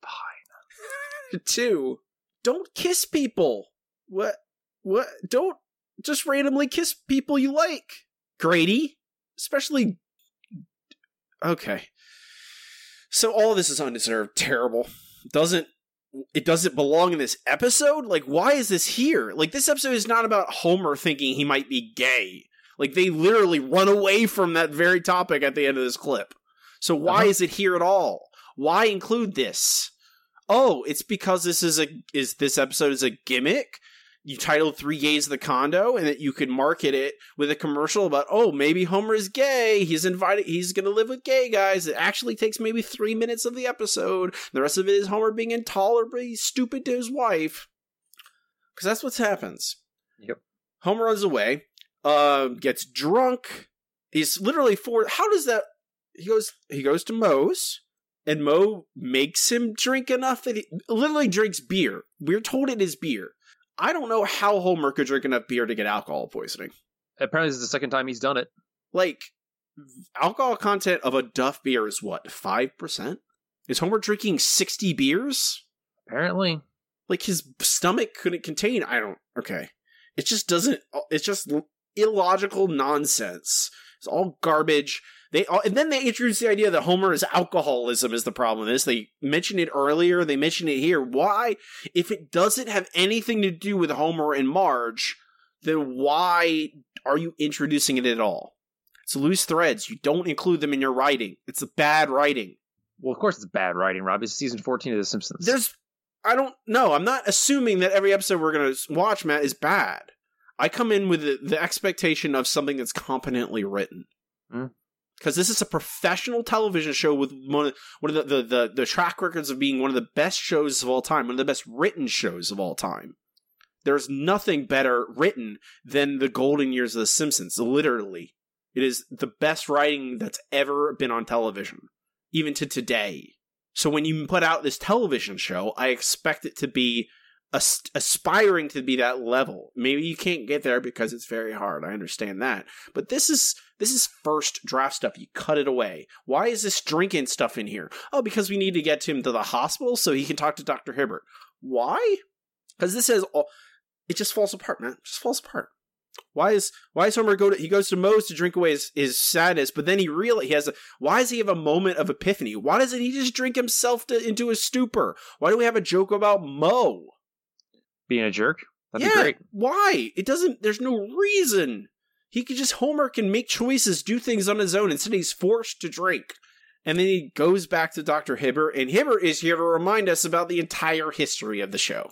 Fine. 2. Don't kiss people. What? What? Don't just randomly kiss people you like, Grady. Especially. Okay. So all this is undeserved. Terrible. It doesn't belong in this episode. Like, why is this here? Like, this episode is not about Homer thinking he might be gay. Like, they literally run away from that very topic at the end of this clip. So why is it here at all? Why include this? Oh, it's because this episode is a gimmick you titled 3 Gays of the Condo, and that you could market it with a commercial about, oh, maybe Homer is gay. He's invited. He's going to live with gay guys. It actually takes maybe 3 minutes of the episode. The rest of it is Homer being intolerably stupid to his wife. Because that's what happens. Yep. Homer runs away, gets drunk. He's literally how does that, he goes to Moe's, and Moe makes him drink enough that he literally drinks beer. We're told it is beer. I don't know how Homer could drink enough beer to get alcohol poisoning. Apparently, this is the second time he's done it. Like, alcohol content of a Duff beer is what, 5%? Is Homer drinking 60 beers? Apparently. Like, his stomach couldn't contain, okay. It just doesn't, it's just illogical nonsense. It's all garbage. And then they introduce the idea that Homer's alcoholism is the problem. They mentioned it earlier. They mentioned it here. Why? If it doesn't have anything to do with Homer and Marge, then why are you introducing it at all? It's loose threads. You don't include them in your writing. It's bad writing. Well, of course it's bad writing, Rob. It's season 14 of The Simpsons. I don't know. I'm not assuming that every episode we're going to watch, Matt, is bad. I come in with the expectation of something that's competently written. Mm. Because this is a professional television show with one of the track records of being one of the best shows of all time, one of the best written shows of all time. There's nothing better written than the golden years of The Simpsons, literally. It is the best writing that's ever been on television, even to today. So when you put out this television show, I expect it to be aspiring to be that level. Maybe you can't get there because it's very hard. I understand that. But this is first draft stuff. You cut it away. Why is this drinking stuff in here? Oh, because we need to get him to the hospital so he can talk to Dr. Hibbert. Why? Because this is all. It just falls apart, man. It just falls apart. Why is Homer goes to Moe's to drink away his sadness, but then why does he have a moment of epiphany? Why doesn't he just drink himself into a stupor? Why do we have a joke about Moe being a jerk? That'd be great. Why? There's no reason. Homer can make choices, do things on his own. Instead, he's forced to drink. And then he goes back to Dr. Hibbert, and Hibbert is here to remind us about the entire history of the show.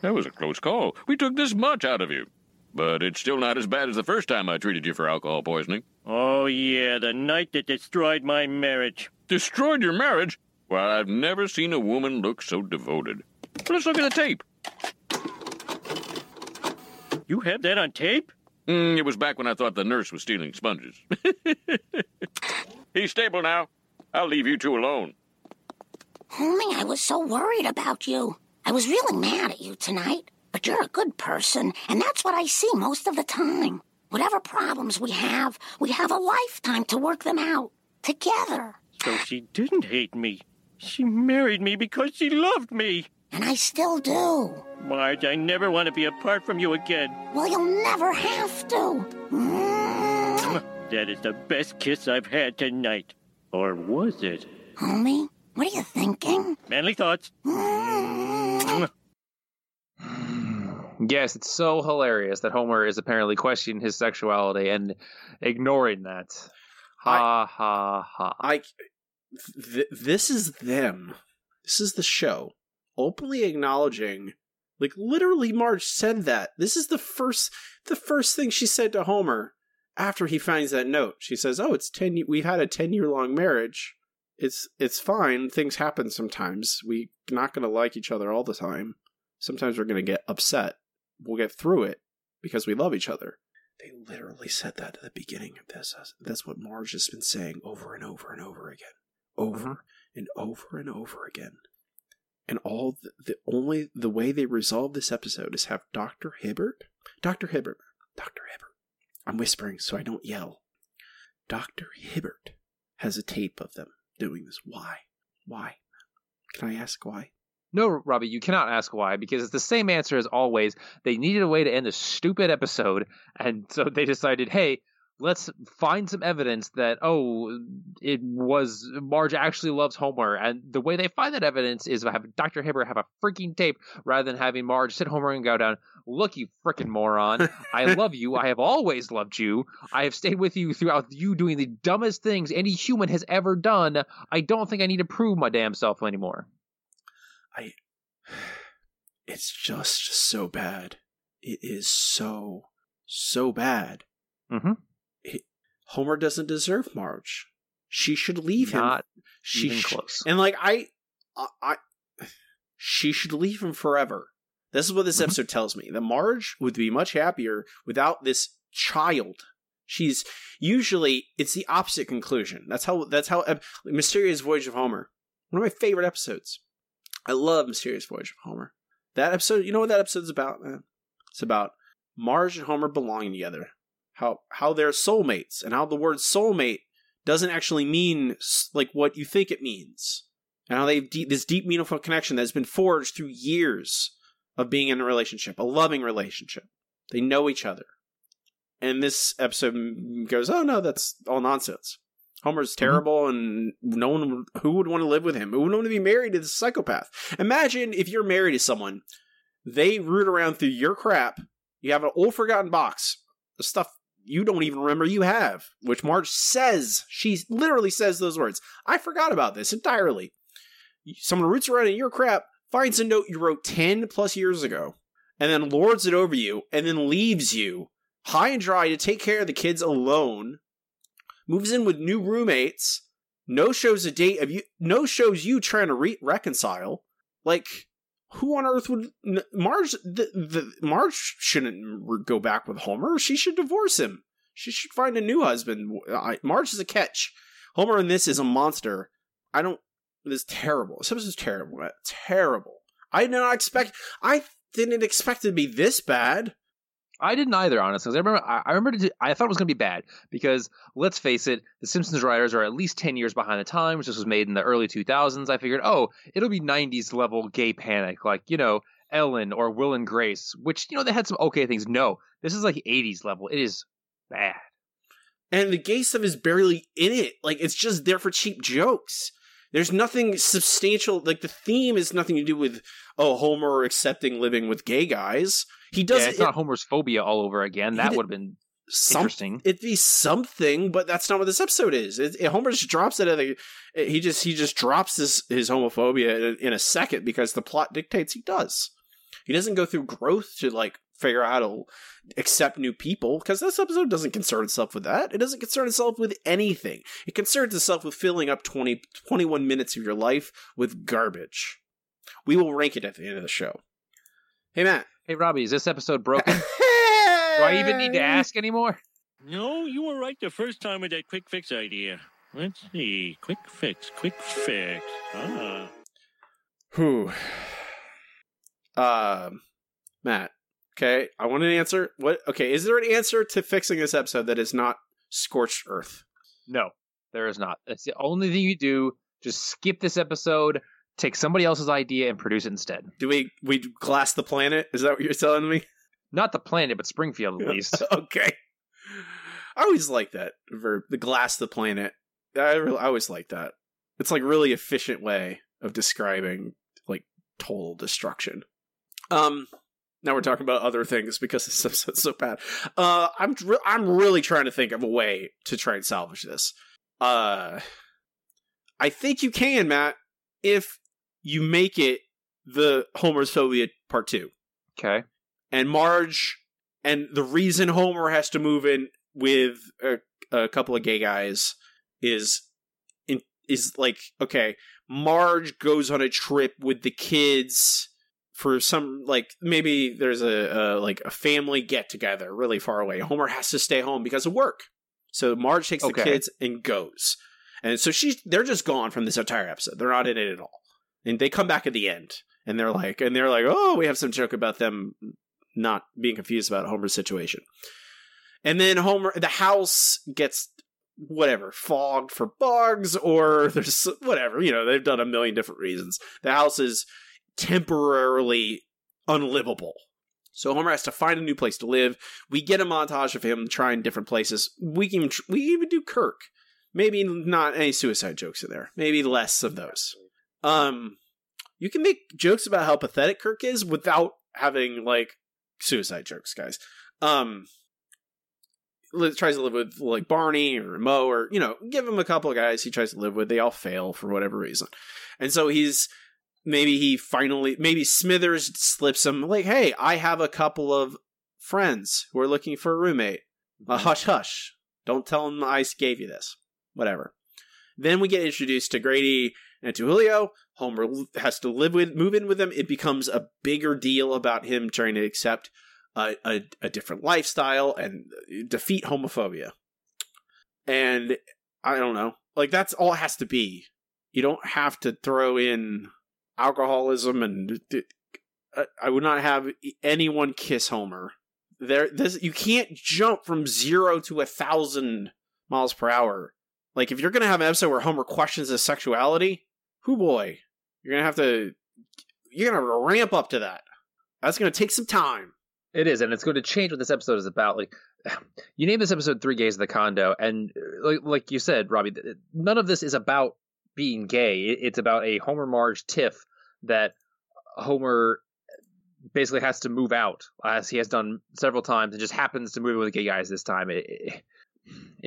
That was a close call. We took this much out of you. But it's still not as bad as the first time I treated you for alcohol poisoning. Oh, yeah, the night that destroyed my marriage. Destroyed your marriage? Well, I've never seen a woman look so devoted. Let's look at the tape. You have that on tape? It was back when I thought the nurse was stealing sponges. He's stable now. I'll leave you two alone. Homie, I was so worried about you. I was really mad at you tonight. But you're a good person, and that's what I see most of the time. Whatever problems we have a lifetime to work them out, together. So she didn't hate me. She married me because she loved me. And I still do. Marge, I never want to be apart from you again. Well, you'll never have to. Mm. That is the best kiss I've had tonight. Or was it? Homie, what are you thinking? Manly thoughts. Mm. Yes, it's so hilarious that Homer is apparently questioning his sexuality and ignoring that. Ha ha ha. This is them. This is the show. Openly acknowledging, like, literally Marge said that. This is the first thing she said to Homer after he finds that note. She says, oh, it's 10. We've had a 10-year-long marriage. It's fine. Things happen sometimes. We're not going to like each other all the time. Sometimes we're going to get upset. We'll get through it because we love each other. They literally said that at the beginning of this. That's what Marge has been saying over and over and over again. Over and over and over again. And all the way they resolve this episode is have Dr. Hibbert. I'm whispering so I don't yell. Dr. Hibbert has a tape of them doing this. Why? Why? Can I ask why? No, Robbie, you cannot ask why, because it's the same answer as always. They needed a way to end a stupid episode, and so they decided, hey, let's find some evidence that, it was Marge actually loves Homer. And the way they find that evidence is by having Dr. Hibbert have a freaking tape rather than having Marge sit Homer and go down, look, you freaking moron. I love you. I have always loved you. I have stayed with you throughout you doing the dumbest things any human has ever done. I don't think I need to prove my damn self anymore. It's just so bad. it is so bad. Mm-hmm. Homer doesn't deserve Marge. She should leave him. Not even close. And like she should leave him forever. This is what this episode tells me. That Marge would be much happier without this child. She's usually it's the opposite conclusion. That's how Mysterious Voyage of Homer. One of my favorite episodes. I love Mysterious Voyage of Homer. That episode, you know what that episode's about, man? It's about Marge and Homer belonging together. How they're soulmates and how the word soulmate doesn't actually mean like what you think it means. And how they've this deep, meaningful connection that's been forged through years of being in a relationship, a loving relationship. They know each other. And this episode goes, oh no, that's all nonsense. Homer's terrible, and no one who would want to live with him. Who would want to be married to this psychopath? Imagine if you're married to someone, they root around through your crap. You have an old forgotten box of stuff you don't even remember you have, which Marge says. She literally says those words. I forgot about this entirely. Someone roots around in your crap, finds a note you wrote 10 plus years ago, and then lords it over you, and then leaves you high and dry to take care of the kids alone. Moves in with new roommates. No shows you trying to reconcile. Like, who on earth would Marge? Marge shouldn't go back with Homer. She should divorce him. She should find a new husband. Marge is a catch. Homer in this is a monster. This is terrible. This episode is terrible. Terrible. I didn't expect it to be this bad. I didn't either, honestly. Because I thought it was going to be bad because, let's face it, the Simpsons writers are at least 10 years behind the times. This was made in the early 2000s. I figured, oh, it'll be 90s level gay panic, like, you know, Ellen or Will and Grace, which, you know, they had some okay things. No, this is like 80s level. It is bad. And the gay stuff is barely in it. Like, it's just there for cheap jokes. There's nothing substantial. Like, the theme is nothing to do with, oh, Homer accepting living with gay guys. He doesn't. Yeah, it's not Homer's phobia all over again. That would have been interesting. It'd be something, but that's not what this episode is. Homer just drops it. He just drops his homophobia in a second because the plot dictates he does. He doesn't go through growth to like figure out how to accept new people because this episode doesn't concern itself with that. It doesn't concern itself with anything. It concerns itself with filling up 21 minutes of your life with garbage. We will rank it at the end of the show. Hey, Matt. Hey, Robbie, is this episode broken? Do I even need to ask anymore? No, you were right the first time with that quick fix idea. Let's see. Quick fix. Ah. Whew. Matt, okay, I want an answer. What? Okay, is there an answer to fixing this episode that is not scorched earth? No, there is not. That's the only thing you do. Just skip this episode. Take somebody else's idea and produce it instead. Do we glass the planet? Is that what you're telling me? Not the planet, but Springfield at least. Okay. I always like that verb, the glass the planet. I always like that. It's like really efficient way of describing like total destruction. Now we're talking about other things because this episode's so bad. I'm really trying to think of a way to try and salvage this. I think you can, Matt, if you make it the Homer's phobia part 2. Okay. And Marge, and the reason Homer has to move in with a couple of gay guys is like, okay, Marge goes on a trip with the kids for some, like, maybe there's a family get-together really far away. Homer has to stay home because of work. So Marge takes the kids and goes. And so they're just gone from this entire episode. They're not in it at all. And they come back at the end, and they're like, oh, we have some joke about them not being confused about Homer's situation. And then the house gets whatever fogged for bugs, or there's whatever, you know, they've done a million different reasons. The house is temporarily unlivable. So Homer has to find a new place to live. We get a montage of him trying different places. We even do Kirk. Maybe not any suicide jokes in there. Maybe less of those. You can make jokes about how pathetic Kirk is without having, like, suicide jokes, guys. Tries to live with, like, Barney or Moe or, you know, give him a couple of guys he tries to live with. They all fail for whatever reason. And so maybe Smithers slips him, like, hey, I have a couple of friends who are looking for a roommate. A hush-hush. Don't tell them I gave you this. Whatever. Then we get introduced to Grady and to Julio. Homer has to move in with them. It becomes a bigger deal about him trying to accept a different lifestyle and defeat homophobia. And I don't know. Like, that's all it has to be. You don't have to throw in alcoholism and... I would not have anyone kiss Homer. You can't jump from 0 to 1,000 miles per hour. Like, if you're going to have an episode where Homer questions his sexuality, hoo boy, you're going to have to ramp up to that. That's going to take some time. It is, and it's going to change what this episode is about. Like, you name this episode 3 Gays in the Condo, and like you said, Robbie, none of this is about being gay. It's about a Homer-Marge tiff that Homer basically has to move out, as he has done several times, and just happens to move in with gay guys this time. It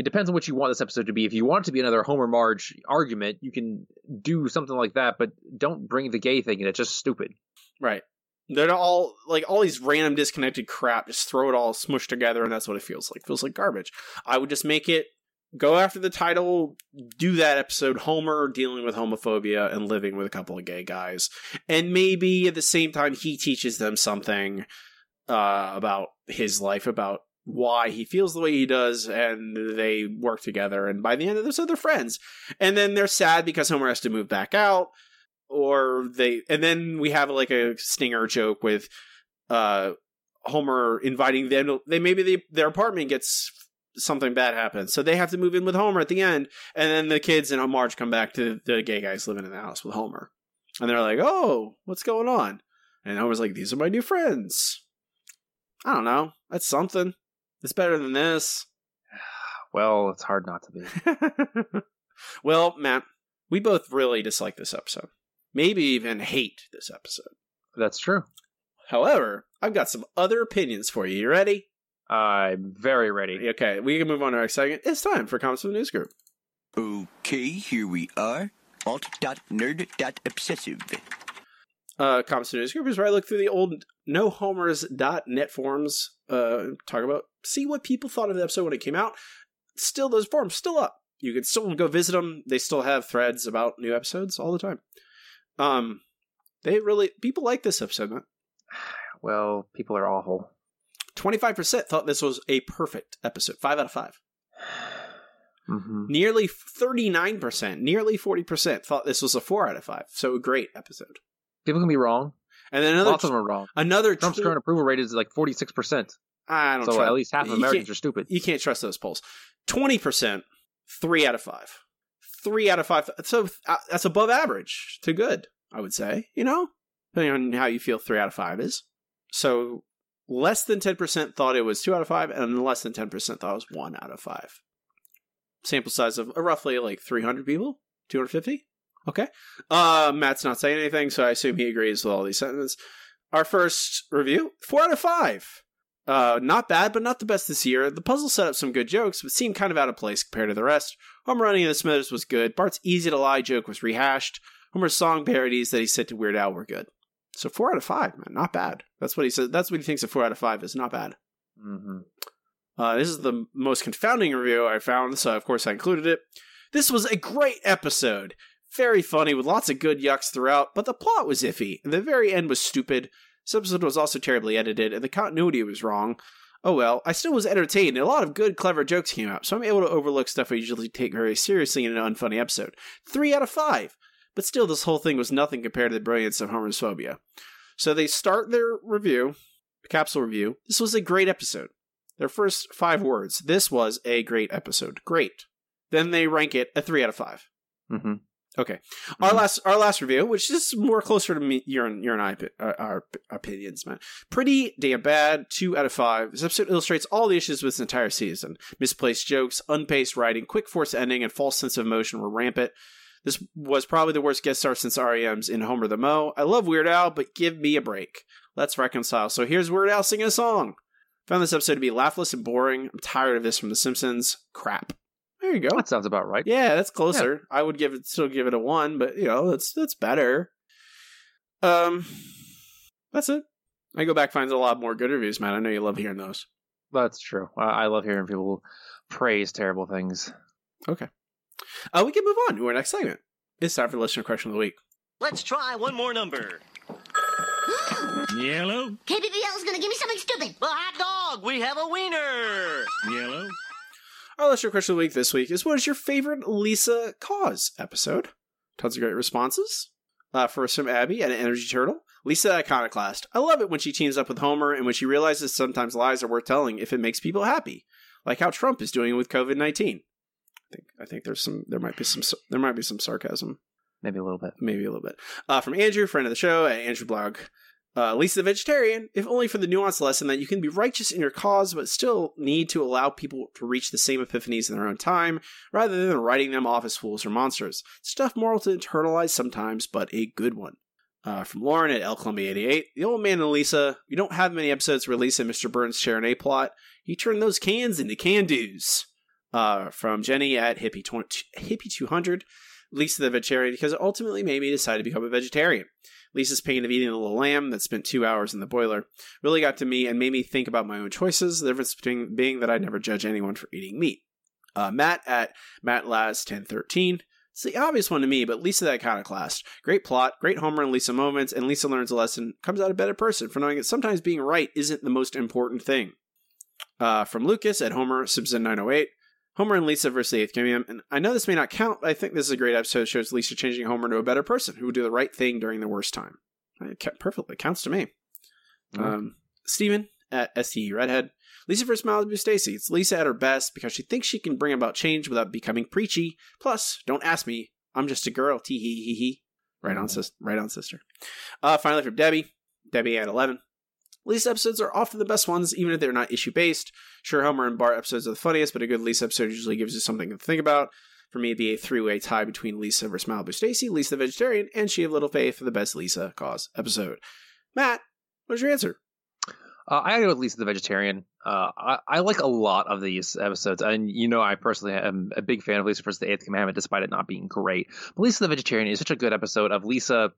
depends on what you want this episode to be. If you want it to be another Homer-Marge argument, you can do something like that, but don't bring the gay thing in. It's just stupid. Right. They're all, like, all these random disconnected crap, just throw it all smushed together, and that's what it feels like. It feels like garbage. I would just make it, go after the title, do that episode, Homer dealing with homophobia and living with a couple of gay guys. And maybe at the same time, he teaches them something about his life, about why he feels the way he does, and they work together. And by the end of this, they're friends. And then they're sad because Homer has to move back out. And then we have like a stinger joke with Homer inviting them to, their apartment gets, something bad happens, so they have to move in with Homer at the end, and then the kids and Marge come back to the gay guys living in the house with Homer, and they're like, oh, what's going on? And Homer's like, these are my new friends. I don't know, that's something. It's better than this. Well, it's hard not to be. Well, Matt, we both really dislike this episode. Maybe even hate this episode. That's true. However, I've got some other opinions for you. You ready? I'm very ready. Okay, we can move on to our second. It's time for Comments from the News Group. Okay, here we are. Alt.nerd.obsessive. Comments from the News Group is where I look through the old nohomers.net forums, see what people thought of the episode when it came out. Still, those forums still up. You can still go visit them. They still have threads about new episodes all the time. People like this episode, man. Well, people are awful. 25% thought this was a perfect episode. 5 out of 5. Mm-hmm. Nearly 39%, nearly 40% thought this was a 4 out of 5. So a great episode. People can be wrong. And then lots of them are wrong. Trump's current approval rate is like 46%. I don't know. So at least half of Americans are stupid. You can't trust those polls. 20%, 3 out of 5. 3 out of 5. So that's above average to good, I would say. You know, depending on how you feel, 3 out of 5 is. So. Less than 10% thought it was 2 out of 5, and less than 10% thought it was 1 out of 5. Sample size of roughly like 300 people? 250? Okay. Matt's not saying anything, so I assume he agrees with all these sentences. Our first review, 4 out of 5. Not bad, but not the best this year. The puzzle set up some good jokes, but seemed kind of out of place compared to the rest. Home running in the Smithers was good. Bart's easy-to-lie joke was rehashed. Homer's song parodies that he said to Weird Al were good. So 4 out of 5, man, not bad. That's what he says. That's what he thinks a 4 out of 5 is, not bad. Mm-hmm. This is the most confounding review I found, so of course I included it. This was a great episode. Very funny, with lots of good yucks throughout, but the plot was iffy, and the very end was stupid. This episode was also terribly edited, and the continuity was wrong. Oh well, I still was entertained, and a lot of good, clever jokes came out, so I'm able to overlook stuff I usually take very seriously in an unfunny episode. 3 out of 5. But still, this whole thing was nothing compared to the brilliance of Homer's phobia. So they start their review, capsule review. This was a great episode. Their first 5 words. This was a great episode. Great. Then they rank it a 3 out of 5. Mm-hmm. Okay. Mm-hmm. Our last review, which is more closer to me, our opinions, man. Pretty damn bad. 2 out of 5. This episode illustrates all the issues with this entire season. Misplaced jokes, unpaced writing, quick forced ending, and false sense of emotion were rampant. This was probably the worst guest star since REM's in Homer the Moe. I love Weird Al, but give me a break. Let's reconcile. So here's Weird Al singing a song. Found this episode to be laughless and boring. I'm tired of this from The Simpsons. Crap. There you go. That sounds about right. Yeah, that's closer. Yeah. I would still give it a 1, but you know, that's better. That's it. I Go Back finds a lot more good reviews, man. I know you love hearing those. That's true. I love hearing people praise terrible things. Okay. We can move on to our next segment. It's time for Listener Question of the Week. Let's try one more number. Yellow. KBBL's gonna give me something stupid. Well, hot dog, we have a wiener. Yellow. Our Listener Question of the Week this week is, what is your favorite Lisa Cause episode? Tons of great responses. First from Abby at Energy Turtle. Lisa Iconoclast. I love it when she teams up with Homer and when she realizes sometimes lies are worth telling if it makes people happy. Like how Trump is doing with COVID-19. I think there might be some sarcasm. Maybe a little bit. From Andrew, friend of the show, at Andrew Blog. Lisa the Vegetarian, if only for the nuanced lesson that you can be righteous in your cause, but still need to allow people to reach the same epiphanies in their own time, rather than writing them off as fools or monsters. It's a tough moral to internalize sometimes, but a good one. From Lauren at LColumbia88, the old man and Lisa, we don't have many episodes where Lisa and Mr. Burns share an A-plot. He turned those cans into can-dos. From Jenny at Hippie200, Lisa the Vegetarian, because it ultimately made me decide to become a vegetarian. Lisa's pain of eating a little lamb that spent 2 hours in the boiler really got to me and made me think about my own choices, the difference between being that I never judge anyone for eating meat. Matt at MattLaz1013. It's the obvious one to me, but Lisa the Iconoclast. Great plot, great Homer and Lisa moments, and Lisa learns a lesson, comes out a better person for knowing that sometimes being right isn't the most important thing. From Lucas at HomerSimpson908. Homer and Lisa versus the 8th Kingdom, and I know this may not count, but I think this is a great episode that shows Lisa changing Homer to a better person who would do the right thing during the worst time. Perfectly. Counts to me. Mm-hmm. Steven at STE Redhead. Lisa versus Malibu Stacy. It's Lisa at her best because she thinks she can bring about change without becoming preachy. Plus, don't ask me. I'm just a girl. Tee hee hee hee. Right on, sister. Finally, from Debbie. Debbie at 11. Lisa episodes are often the best ones, even if they're not issue-based. Sure, Homer and Bart episodes are the funniest, but a good Lisa episode usually gives you something to think about. For me, it'd be a three-way tie between Lisa versus Malibu Stacy, Lisa the Vegetarian, and She of Little Faith for the best Lisa Cause episode. Matt, what is your answer? I gotta go with Lisa the Vegetarian. I like a lot of these episodes, and you know I personally am a big fan of Lisa versus the Eighth Commandment, despite it not being great. But Lisa the Vegetarian is such a good episode of Lisa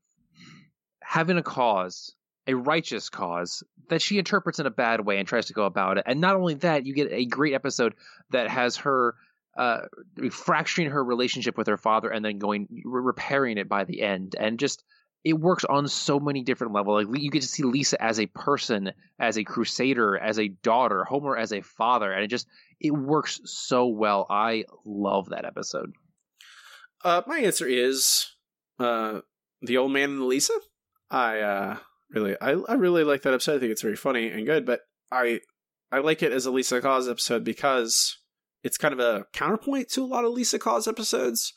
having a cause, a righteous cause that she interprets in a bad way and tries to go about it. And not only that, you get a great episode that has her fracturing her relationship with her father and then repairing it by the end. And just, it works on so many different levels. Like, you get to see Lisa as a person, as a crusader, as a daughter, Homer as a father. And it works so well. I love that episode. My answer is The Old Man and Lisa. I really like that episode. I think it's very funny and good, but I like it as a Lisa Cause episode because it's kind of a counterpoint to a lot of Lisa Cause episodes,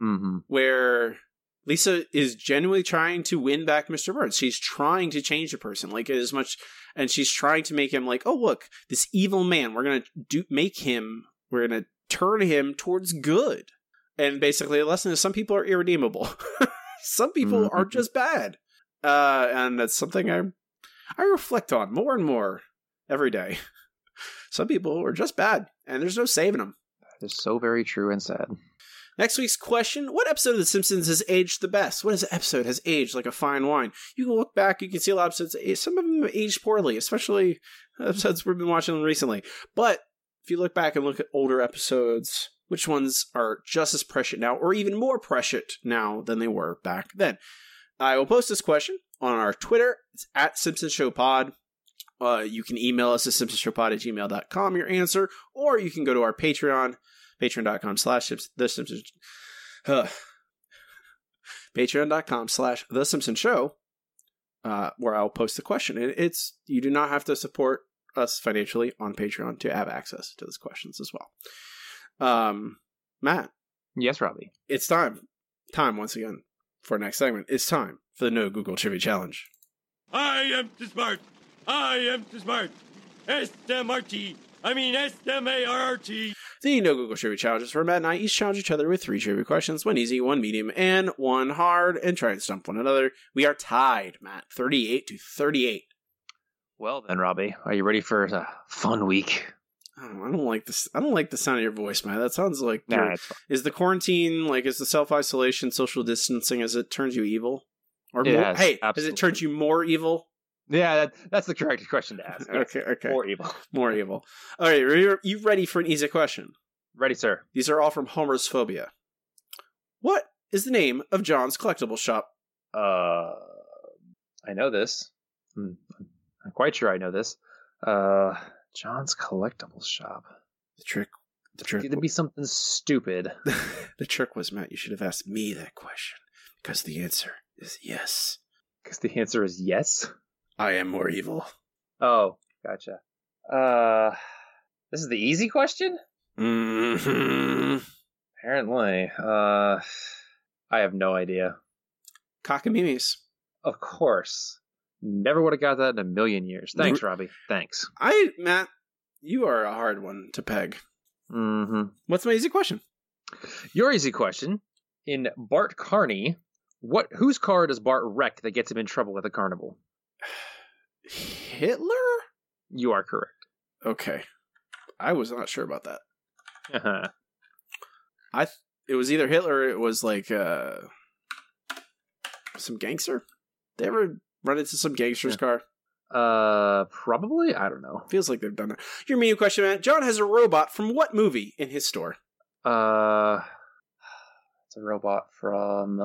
mm-hmm. where Lisa is genuinely trying to win back Mr. Burns. She's trying to change a person, like as much, and she's trying to make him like, oh look, this evil man. We're gonna turn him towards good. And basically, the lesson is some people are irredeemable. Some people mm-hmm. are just bad. And that's something I reflect on more and more every day. Some people are just bad, and there's no saving them. That is so very true and sad. Next week's question, what episode of The Simpsons has aged the best? What is an episode has aged like a fine wine? You can look back, you can see a lot of episodes, some of them have aged poorly, especially episodes we've been watching recently. But if you look back and look at older episodes, which ones are just as prescient now, or even more prescient now than they were back then? I will post this question on our Twitter. It's at SimpsonsShowPod. You can email us at SimpsonsShowPod@gmail.com, your answer, or you can go to our Patreon, patreon.com/TheSimpsonsShow, where I'll post the question. And you do not have to support us financially on Patreon to have access to those questions as well. Matt. Yes, Robbie. It's time. Time once again. For our next segment, it's time for the No Google Trivia Challenge. I am too smart. I am too smart. SMRT. I mean SMART. The No Google Trivia Challenge is where Matt and I each challenge each other with 3 trivia questions, one easy, one medium, and one hard, and try and stump one another. We are tied, Matt, 38-38. Well then, Robbie, are you ready for a fun week? I don't like this. I don't like the sound of your voice, man. That sounds like is the quarantine, like is the self-isolation, social distancing, as it turns you evil? Or more, absolutely. Has it turned you more evil? Yeah, that's the correct question to ask. Okay. More evil. More evil. All right, you ready for an easy question? Ready, sir. These are all from Homer's Phobia. What is the name of John's collectible shop? I know this. I'm quite sure I know this. John's collectible shop. The trick. It'd be something stupid. The trick was, Matt, you should have asked me that question because the answer is yes. Because the answer is yes. I am more evil. Oh, gotcha. This is the easy question? Mm-hmm. Apparently. I have no idea. Cockamimis. Of course. Never would have got that in a million years. Thanks, Robbie. Thanks. Matt, you are a hard one to peg. Mm-hmm. What's my easy question? Your easy question. In Bart Carney, whose car does Bart wreck that gets him in trouble at the carnival? Hitler? You are correct. Okay. I was not sure about that. Uh-huh. It was either Hitler or it was like some gangster. They ever run into some gangster's car? Probably? I don't know. Feels like they've done it. Your menu question, man. John has a robot from what movie in his store? It's a robot from...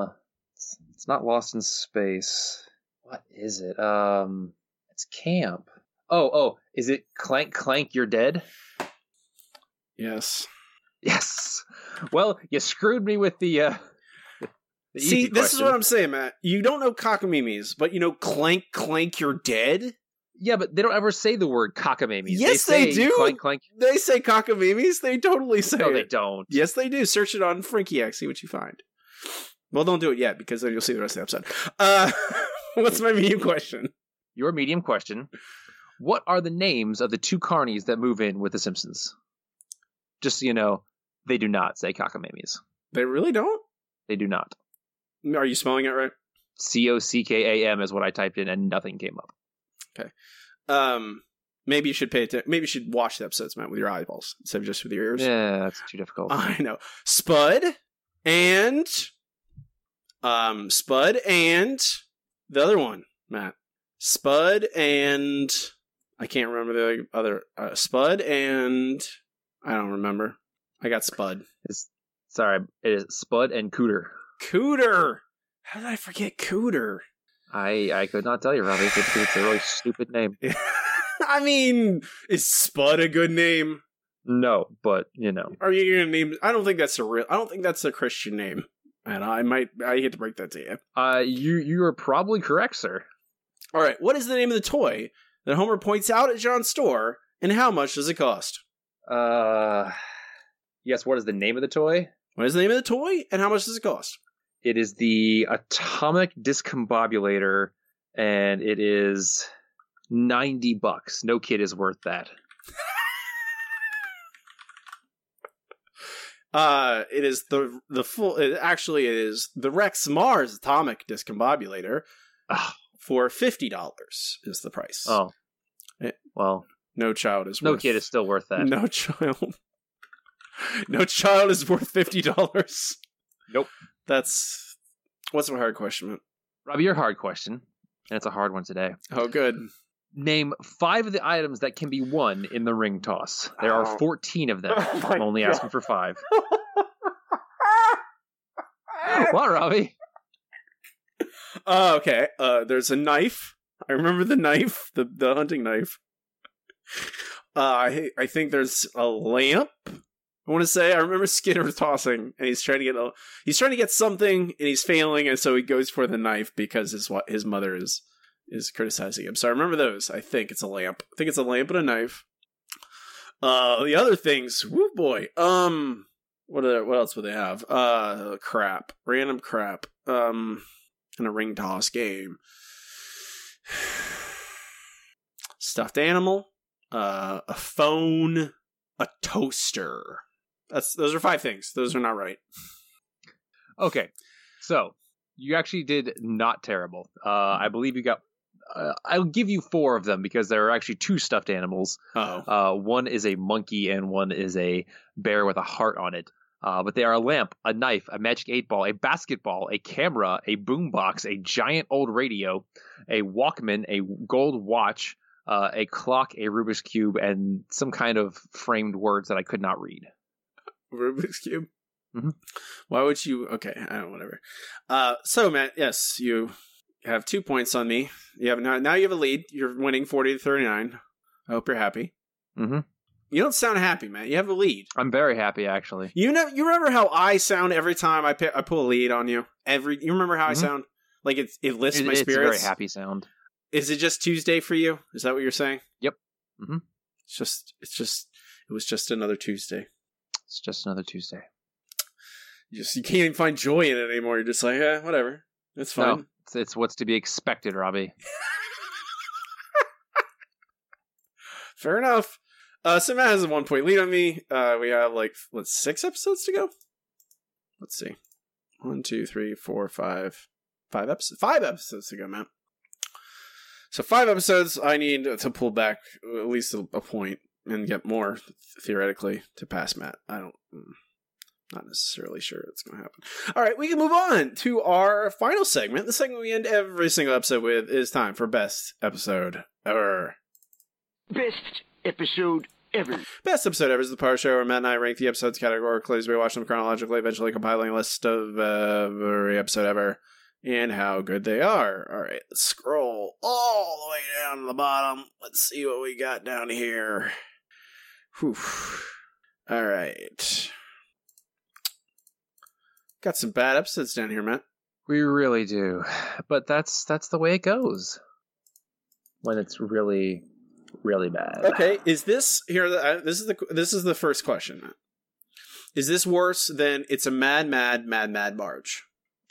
it's not Lost in Space. What is it? It's Camp. Oh, is it Clank Clank You're Dead? Yes. Well, you screwed me with the the See, this question. Is what I'm saying, Matt. You don't know cockamimis, but you know Clank Clank You're Dead? Yeah, but they don't ever say the word cockamimis. Yes, they do. Clank, clank. They say cockamimis. They totally say it. No, they don't. Yes, they do. Search it on Frinkiac. See what you find. Well, don't do it yet, because then you'll see the rest of the episode. What's my medium question? Your medium question. What are the names of the two carnies that move in with the Simpsons? Just so you know, they do not say cockamamies. They really don't? They do not. Are you spelling it right? COCKAM is what I typed in, and nothing came up. Okay. Maybe you should pay attention. Maybe you should watch the episodes, Matt, with your eyeballs instead of just with your ears. Yeah, that's too difficult. I know. Spud and the other one, Matt. Spud and I can't remember the other. Spud and I don't remember. I got Spud. It is Spud and Cooter. Cooter. How did I forget Cooter? I could not tell you, Robbie. It's a really stupid name. I mean, is Spud a good name? No, but you know. Are you gonna name? I don't think that's a Christian name. And I hate to break that to you. You are probably correct, sir. All right. What is the name of the toy that Homer points out at John's store, and how much does it cost? Yes. What is the name of the toy, and how much does it cost? It is the atomic discombobulator, and it is $90. No kid is worth that. It is the full. It is the Rex Mars Atomic Discombobulator for $50 is the price. Oh, well, no kid is still worth that. No child is worth $50. Nope. What's my hard question, man? Robbie, your hard question, and it's a hard one today. Oh, good. Name 5 of the items that can be won in the ring toss. There are 14 of them. Oh, I'm only asking for 5. What, Robbie? Okay. There's a knife. I remember the knife, the hunting knife. I think there's a lamp. I want to say I remember Skinner tossing, and he's trying to get something, and he's failing, and so he goes for the knife because his mother is criticizing him. So I remember those. I think it's a lamp and a knife. The other things, woo boy. What else would they have? Random crap. In a ring toss game. Stuffed animal, a phone, a toaster. Those are 5 things. Those are not right. Okay. So, you actually did not terrible. I believe you got I'll give you 4 of them because there are actually 2 stuffed animals. One is a monkey and one is a bear with a heart on it. But they are a lamp, a knife, a magic 8-ball, a basketball, a camera, a boombox, a giant old radio, a Walkman, a gold watch, a clock, a Rubik's Cube, and some kind of framed words that I could not read. Rubik's Cube? Mm-hmm. Why would you? Okay, I don't know, whatever. So, Matt, yes, you have 2 points on me. You have now you have a lead. You're winning 40-39. I hope you're happy. Mm-hmm. You don't sound happy, man. You have a lead. I'm very happy, actually. You know, you remember how I sound every time I pull a lead on you? You remember how mm-hmm. I sound? Like it lifts my spirits. It's a very happy sound. Is it just Tuesday for you? Is that what you're saying? Yep. Mm-hmm. It was just another Tuesday. It's just another Tuesday. You can't even find joy in it anymore. You're just like, whatever. It's fine. No, it's what's to be expected, Robbie. Fair enough. So Matt has a 1 point lead on me. We have 6 episodes to go? Let's see. 1, 2, 3, 4, 5. 5 episodes. 5 episodes to go, Matt. So 5 episodes, I need to pull back at least a point and get more, theoretically, to pass Matt. I'm not necessarily sure it's going to happen. All right, we can move on to our final segment. The segment we end every single episode with is time for Best Episode Ever. Best Episode Ever. Best Episode Ever is the part show where Matt and I rank the episodes categorically as we watch them chronologically, eventually compiling a list of every episode ever and how good they are. All right, let's scroll all the way down to the bottom. Let's see what we got down here. Whew. All right. Got some bad episodes down here, Matt. We really do. But that's the way it goes when it's really... really bad. Okay, is this here? This is the first question. Is this worse than It's a Mad Marge?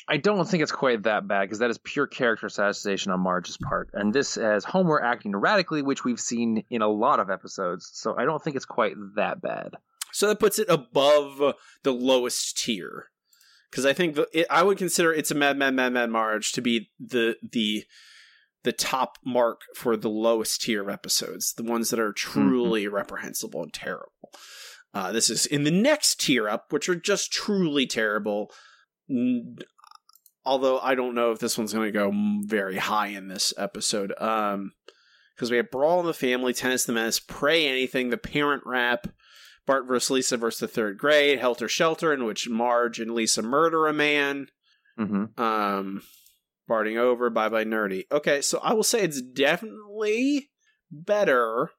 I don't think it's quite that bad because that is pure character assassination on Marge's part, and this has Homer acting erratically, which we've seen in a lot of episodes. So I don't think it's quite that bad. So that puts it above the lowest tier because I think I would consider It's a Mad Marge to be the top mark for the lowest tier of episodes, the ones that are truly reprehensible and terrible. This is in the next tier up, which are just truly terrible. Although I don't know if this one's going to go very high in this episode. Because we have Brawl in the Family, Tennis the Menace, Pray Anything, The Parent Rap, Bart vs. Lisa vs. the Third Grade, Helter Shelter, in which Marge and Lisa murder a man. Mm-hmm. Farting Over, Bye Bye Nerdy. Okay, so I will say it's definitely better.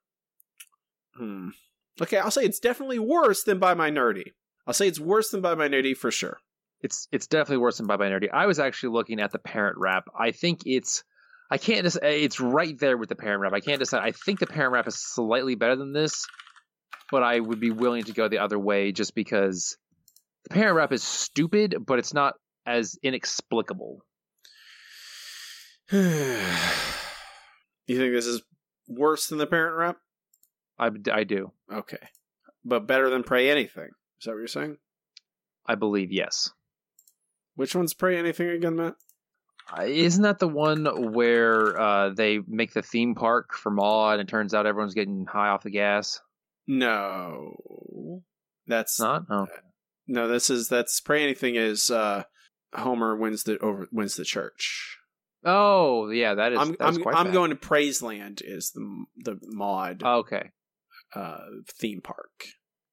Okay, I'll say it's definitely worse than Bye Bye Nerdy. I'll say it's worse than Bye Bye Nerdy for sure. It's definitely worse than Bye Bye Nerdy. I was actually looking at The Parent Rap. I think it's right there with The Parent Rap. I can't decide. I think The Parent Rap is slightly better than this, but I would be willing to go the other way just because The Parent Rap is stupid, but it's not as inexplicable. You think this is worse than The Parent Rap? I do. Okay. But better than Pray Anything. Is that what you're saying? I believe, yes. Which one's Pray Anything again, Matt? Isn't that the one where they make the theme park for Maud and it turns out everyone's getting high off the gas? No. That's not? Oh. No, that's Pray Anything is Homer wins the church. Oh yeah, that is. I'm going to Praise Land is the Maud. Okay. Theme park.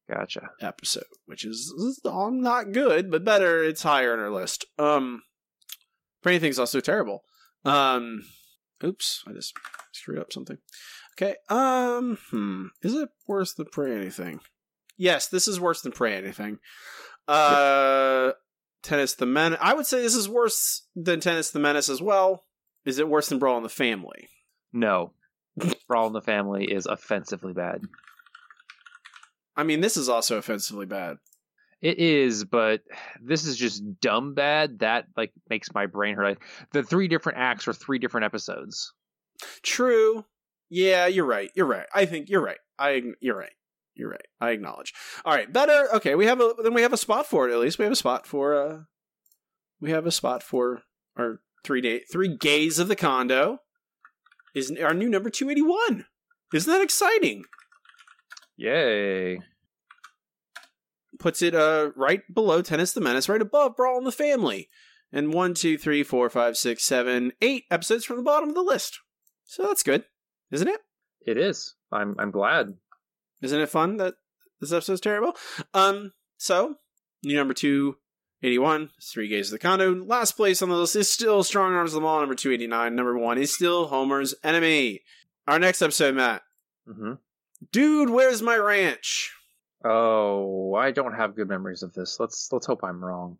Gotcha. Episode, which is all not good, but better. It's higher on our list. Pray Anything's also terrible. Oops, I just screwed up something. Okay. Is it worse than Pray Anything? Yes, this is worse than Pray Anything. Tennis the Menace. I would say this is worse than Tennis the Menace as well. Is it worse than Brawl in the Family? No. Brawl in the Family is offensively bad. I mean, this is also offensively bad. It is, but this is just dumb bad. That makes my brain hurt. The 3 different acts are 3 different episodes. True. Yeah, you're right. I think you're right. You're right. I acknowledge. All right, better. Okay, we have a spot for it. At least we have a spot for our 3 gays of the condo. Is our new number 281? Isn't that exciting? Yay! puts it right below Tennis the Menace, right above Brawl in the Family. And 1, 2, 3, 4, 5, 6, 7, 8 episodes from the bottom of the list. So that's good, isn't it? It is. I'm glad. Isn't it fun that this episode's terrible? So, new number 281, Three Gays of the Condo. Last place on the list is still Strong Arms of the Law, number 289. Number 1 is still Homer's Enemy. Our next episode, Matt. Mm-hmm. Dude, Where's My Ranch? Oh, I don't have good memories of this. Let's hope I'm wrong.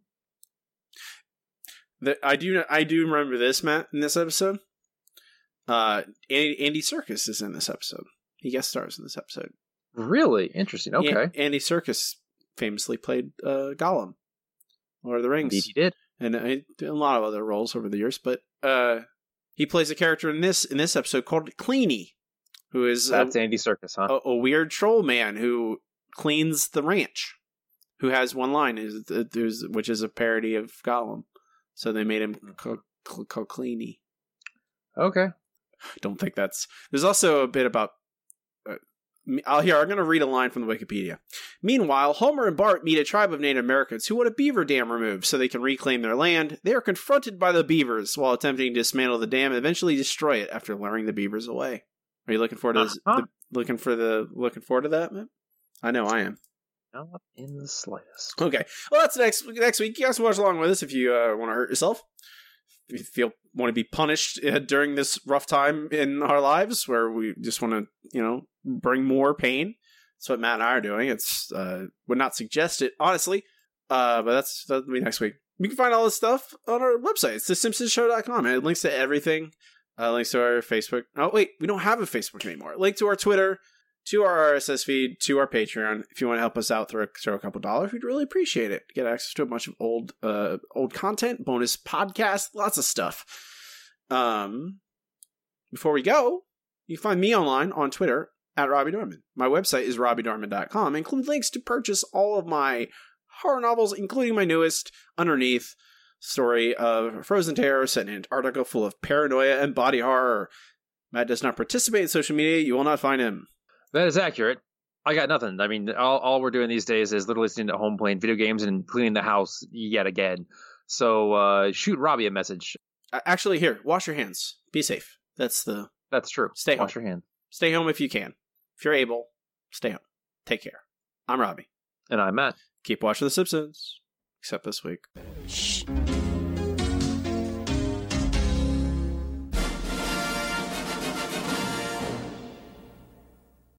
I do remember this, Matt, in this episode. Andy Serkis is in this episode. He guest stars in this episode. Really? Interesting. Okay. Andy Serkis famously played Gollum, Lord of the Rings. Indeed he did. And a lot of other roles over the years, but he plays a character in this episode called Cleanie, who is... That's Andy Serkis, huh? A weird troll man who cleans the ranch, who has one line, which is a parody of Gollum. So they made him call Cleanie. Okay. Don't think that's... There's also a bit about... I'm going to read a line from the Wikipedia. Meanwhile, Homer and Bart meet a tribe of Native Americans who want a beaver dam removed so they can reclaim their land. They are confronted by the beavers while attempting to dismantle the dam and eventually destroy it after luring the beavers away. Are you looking forward to this, looking forward to that, man? I know I am. Not in the slightest. Okay. Well, that's next week. You guys can watch along with us if you want to hurt yourself. If you want to be punished during this rough time in our lives where we just want to, bring more pain. That's what Matt and I are doing. It's would not suggest it, honestly. But that'll be next week. You can find all this stuff on our website. It's thesimpsonsshow.com. It links to everything. Links to our Facebook. Oh, wait. We don't have a Facebook anymore. Link to our Twitter, to our RSS feed, to our Patreon. If you want to help us out, throw a couple dollars, we'd really appreciate it. Get access to a bunch of old content, bonus podcasts, lots of stuff. Before we go, you can find me online on Twitter at Robbie Dorman. My website is robbiedorman.com. Include links to purchase all of my horror novels, including my newest, Underneath, story of frozen terror set in Antarctica, full of paranoia and body horror. Matt does not participate in social media. You will not find him. That is accurate. I got nothing. I mean, all we're doing these days is literally sitting at home playing video games and cleaning the house yet again. So shoot Robbie a message. Actually, here, wash your hands. Be safe. That's true. Stay home. Wash your hands. Stay home if you can. If you're able, stay home. Take care. I'm Robbie. And I'm Matt. Keep watching The Simpsons. Except this week. Shh.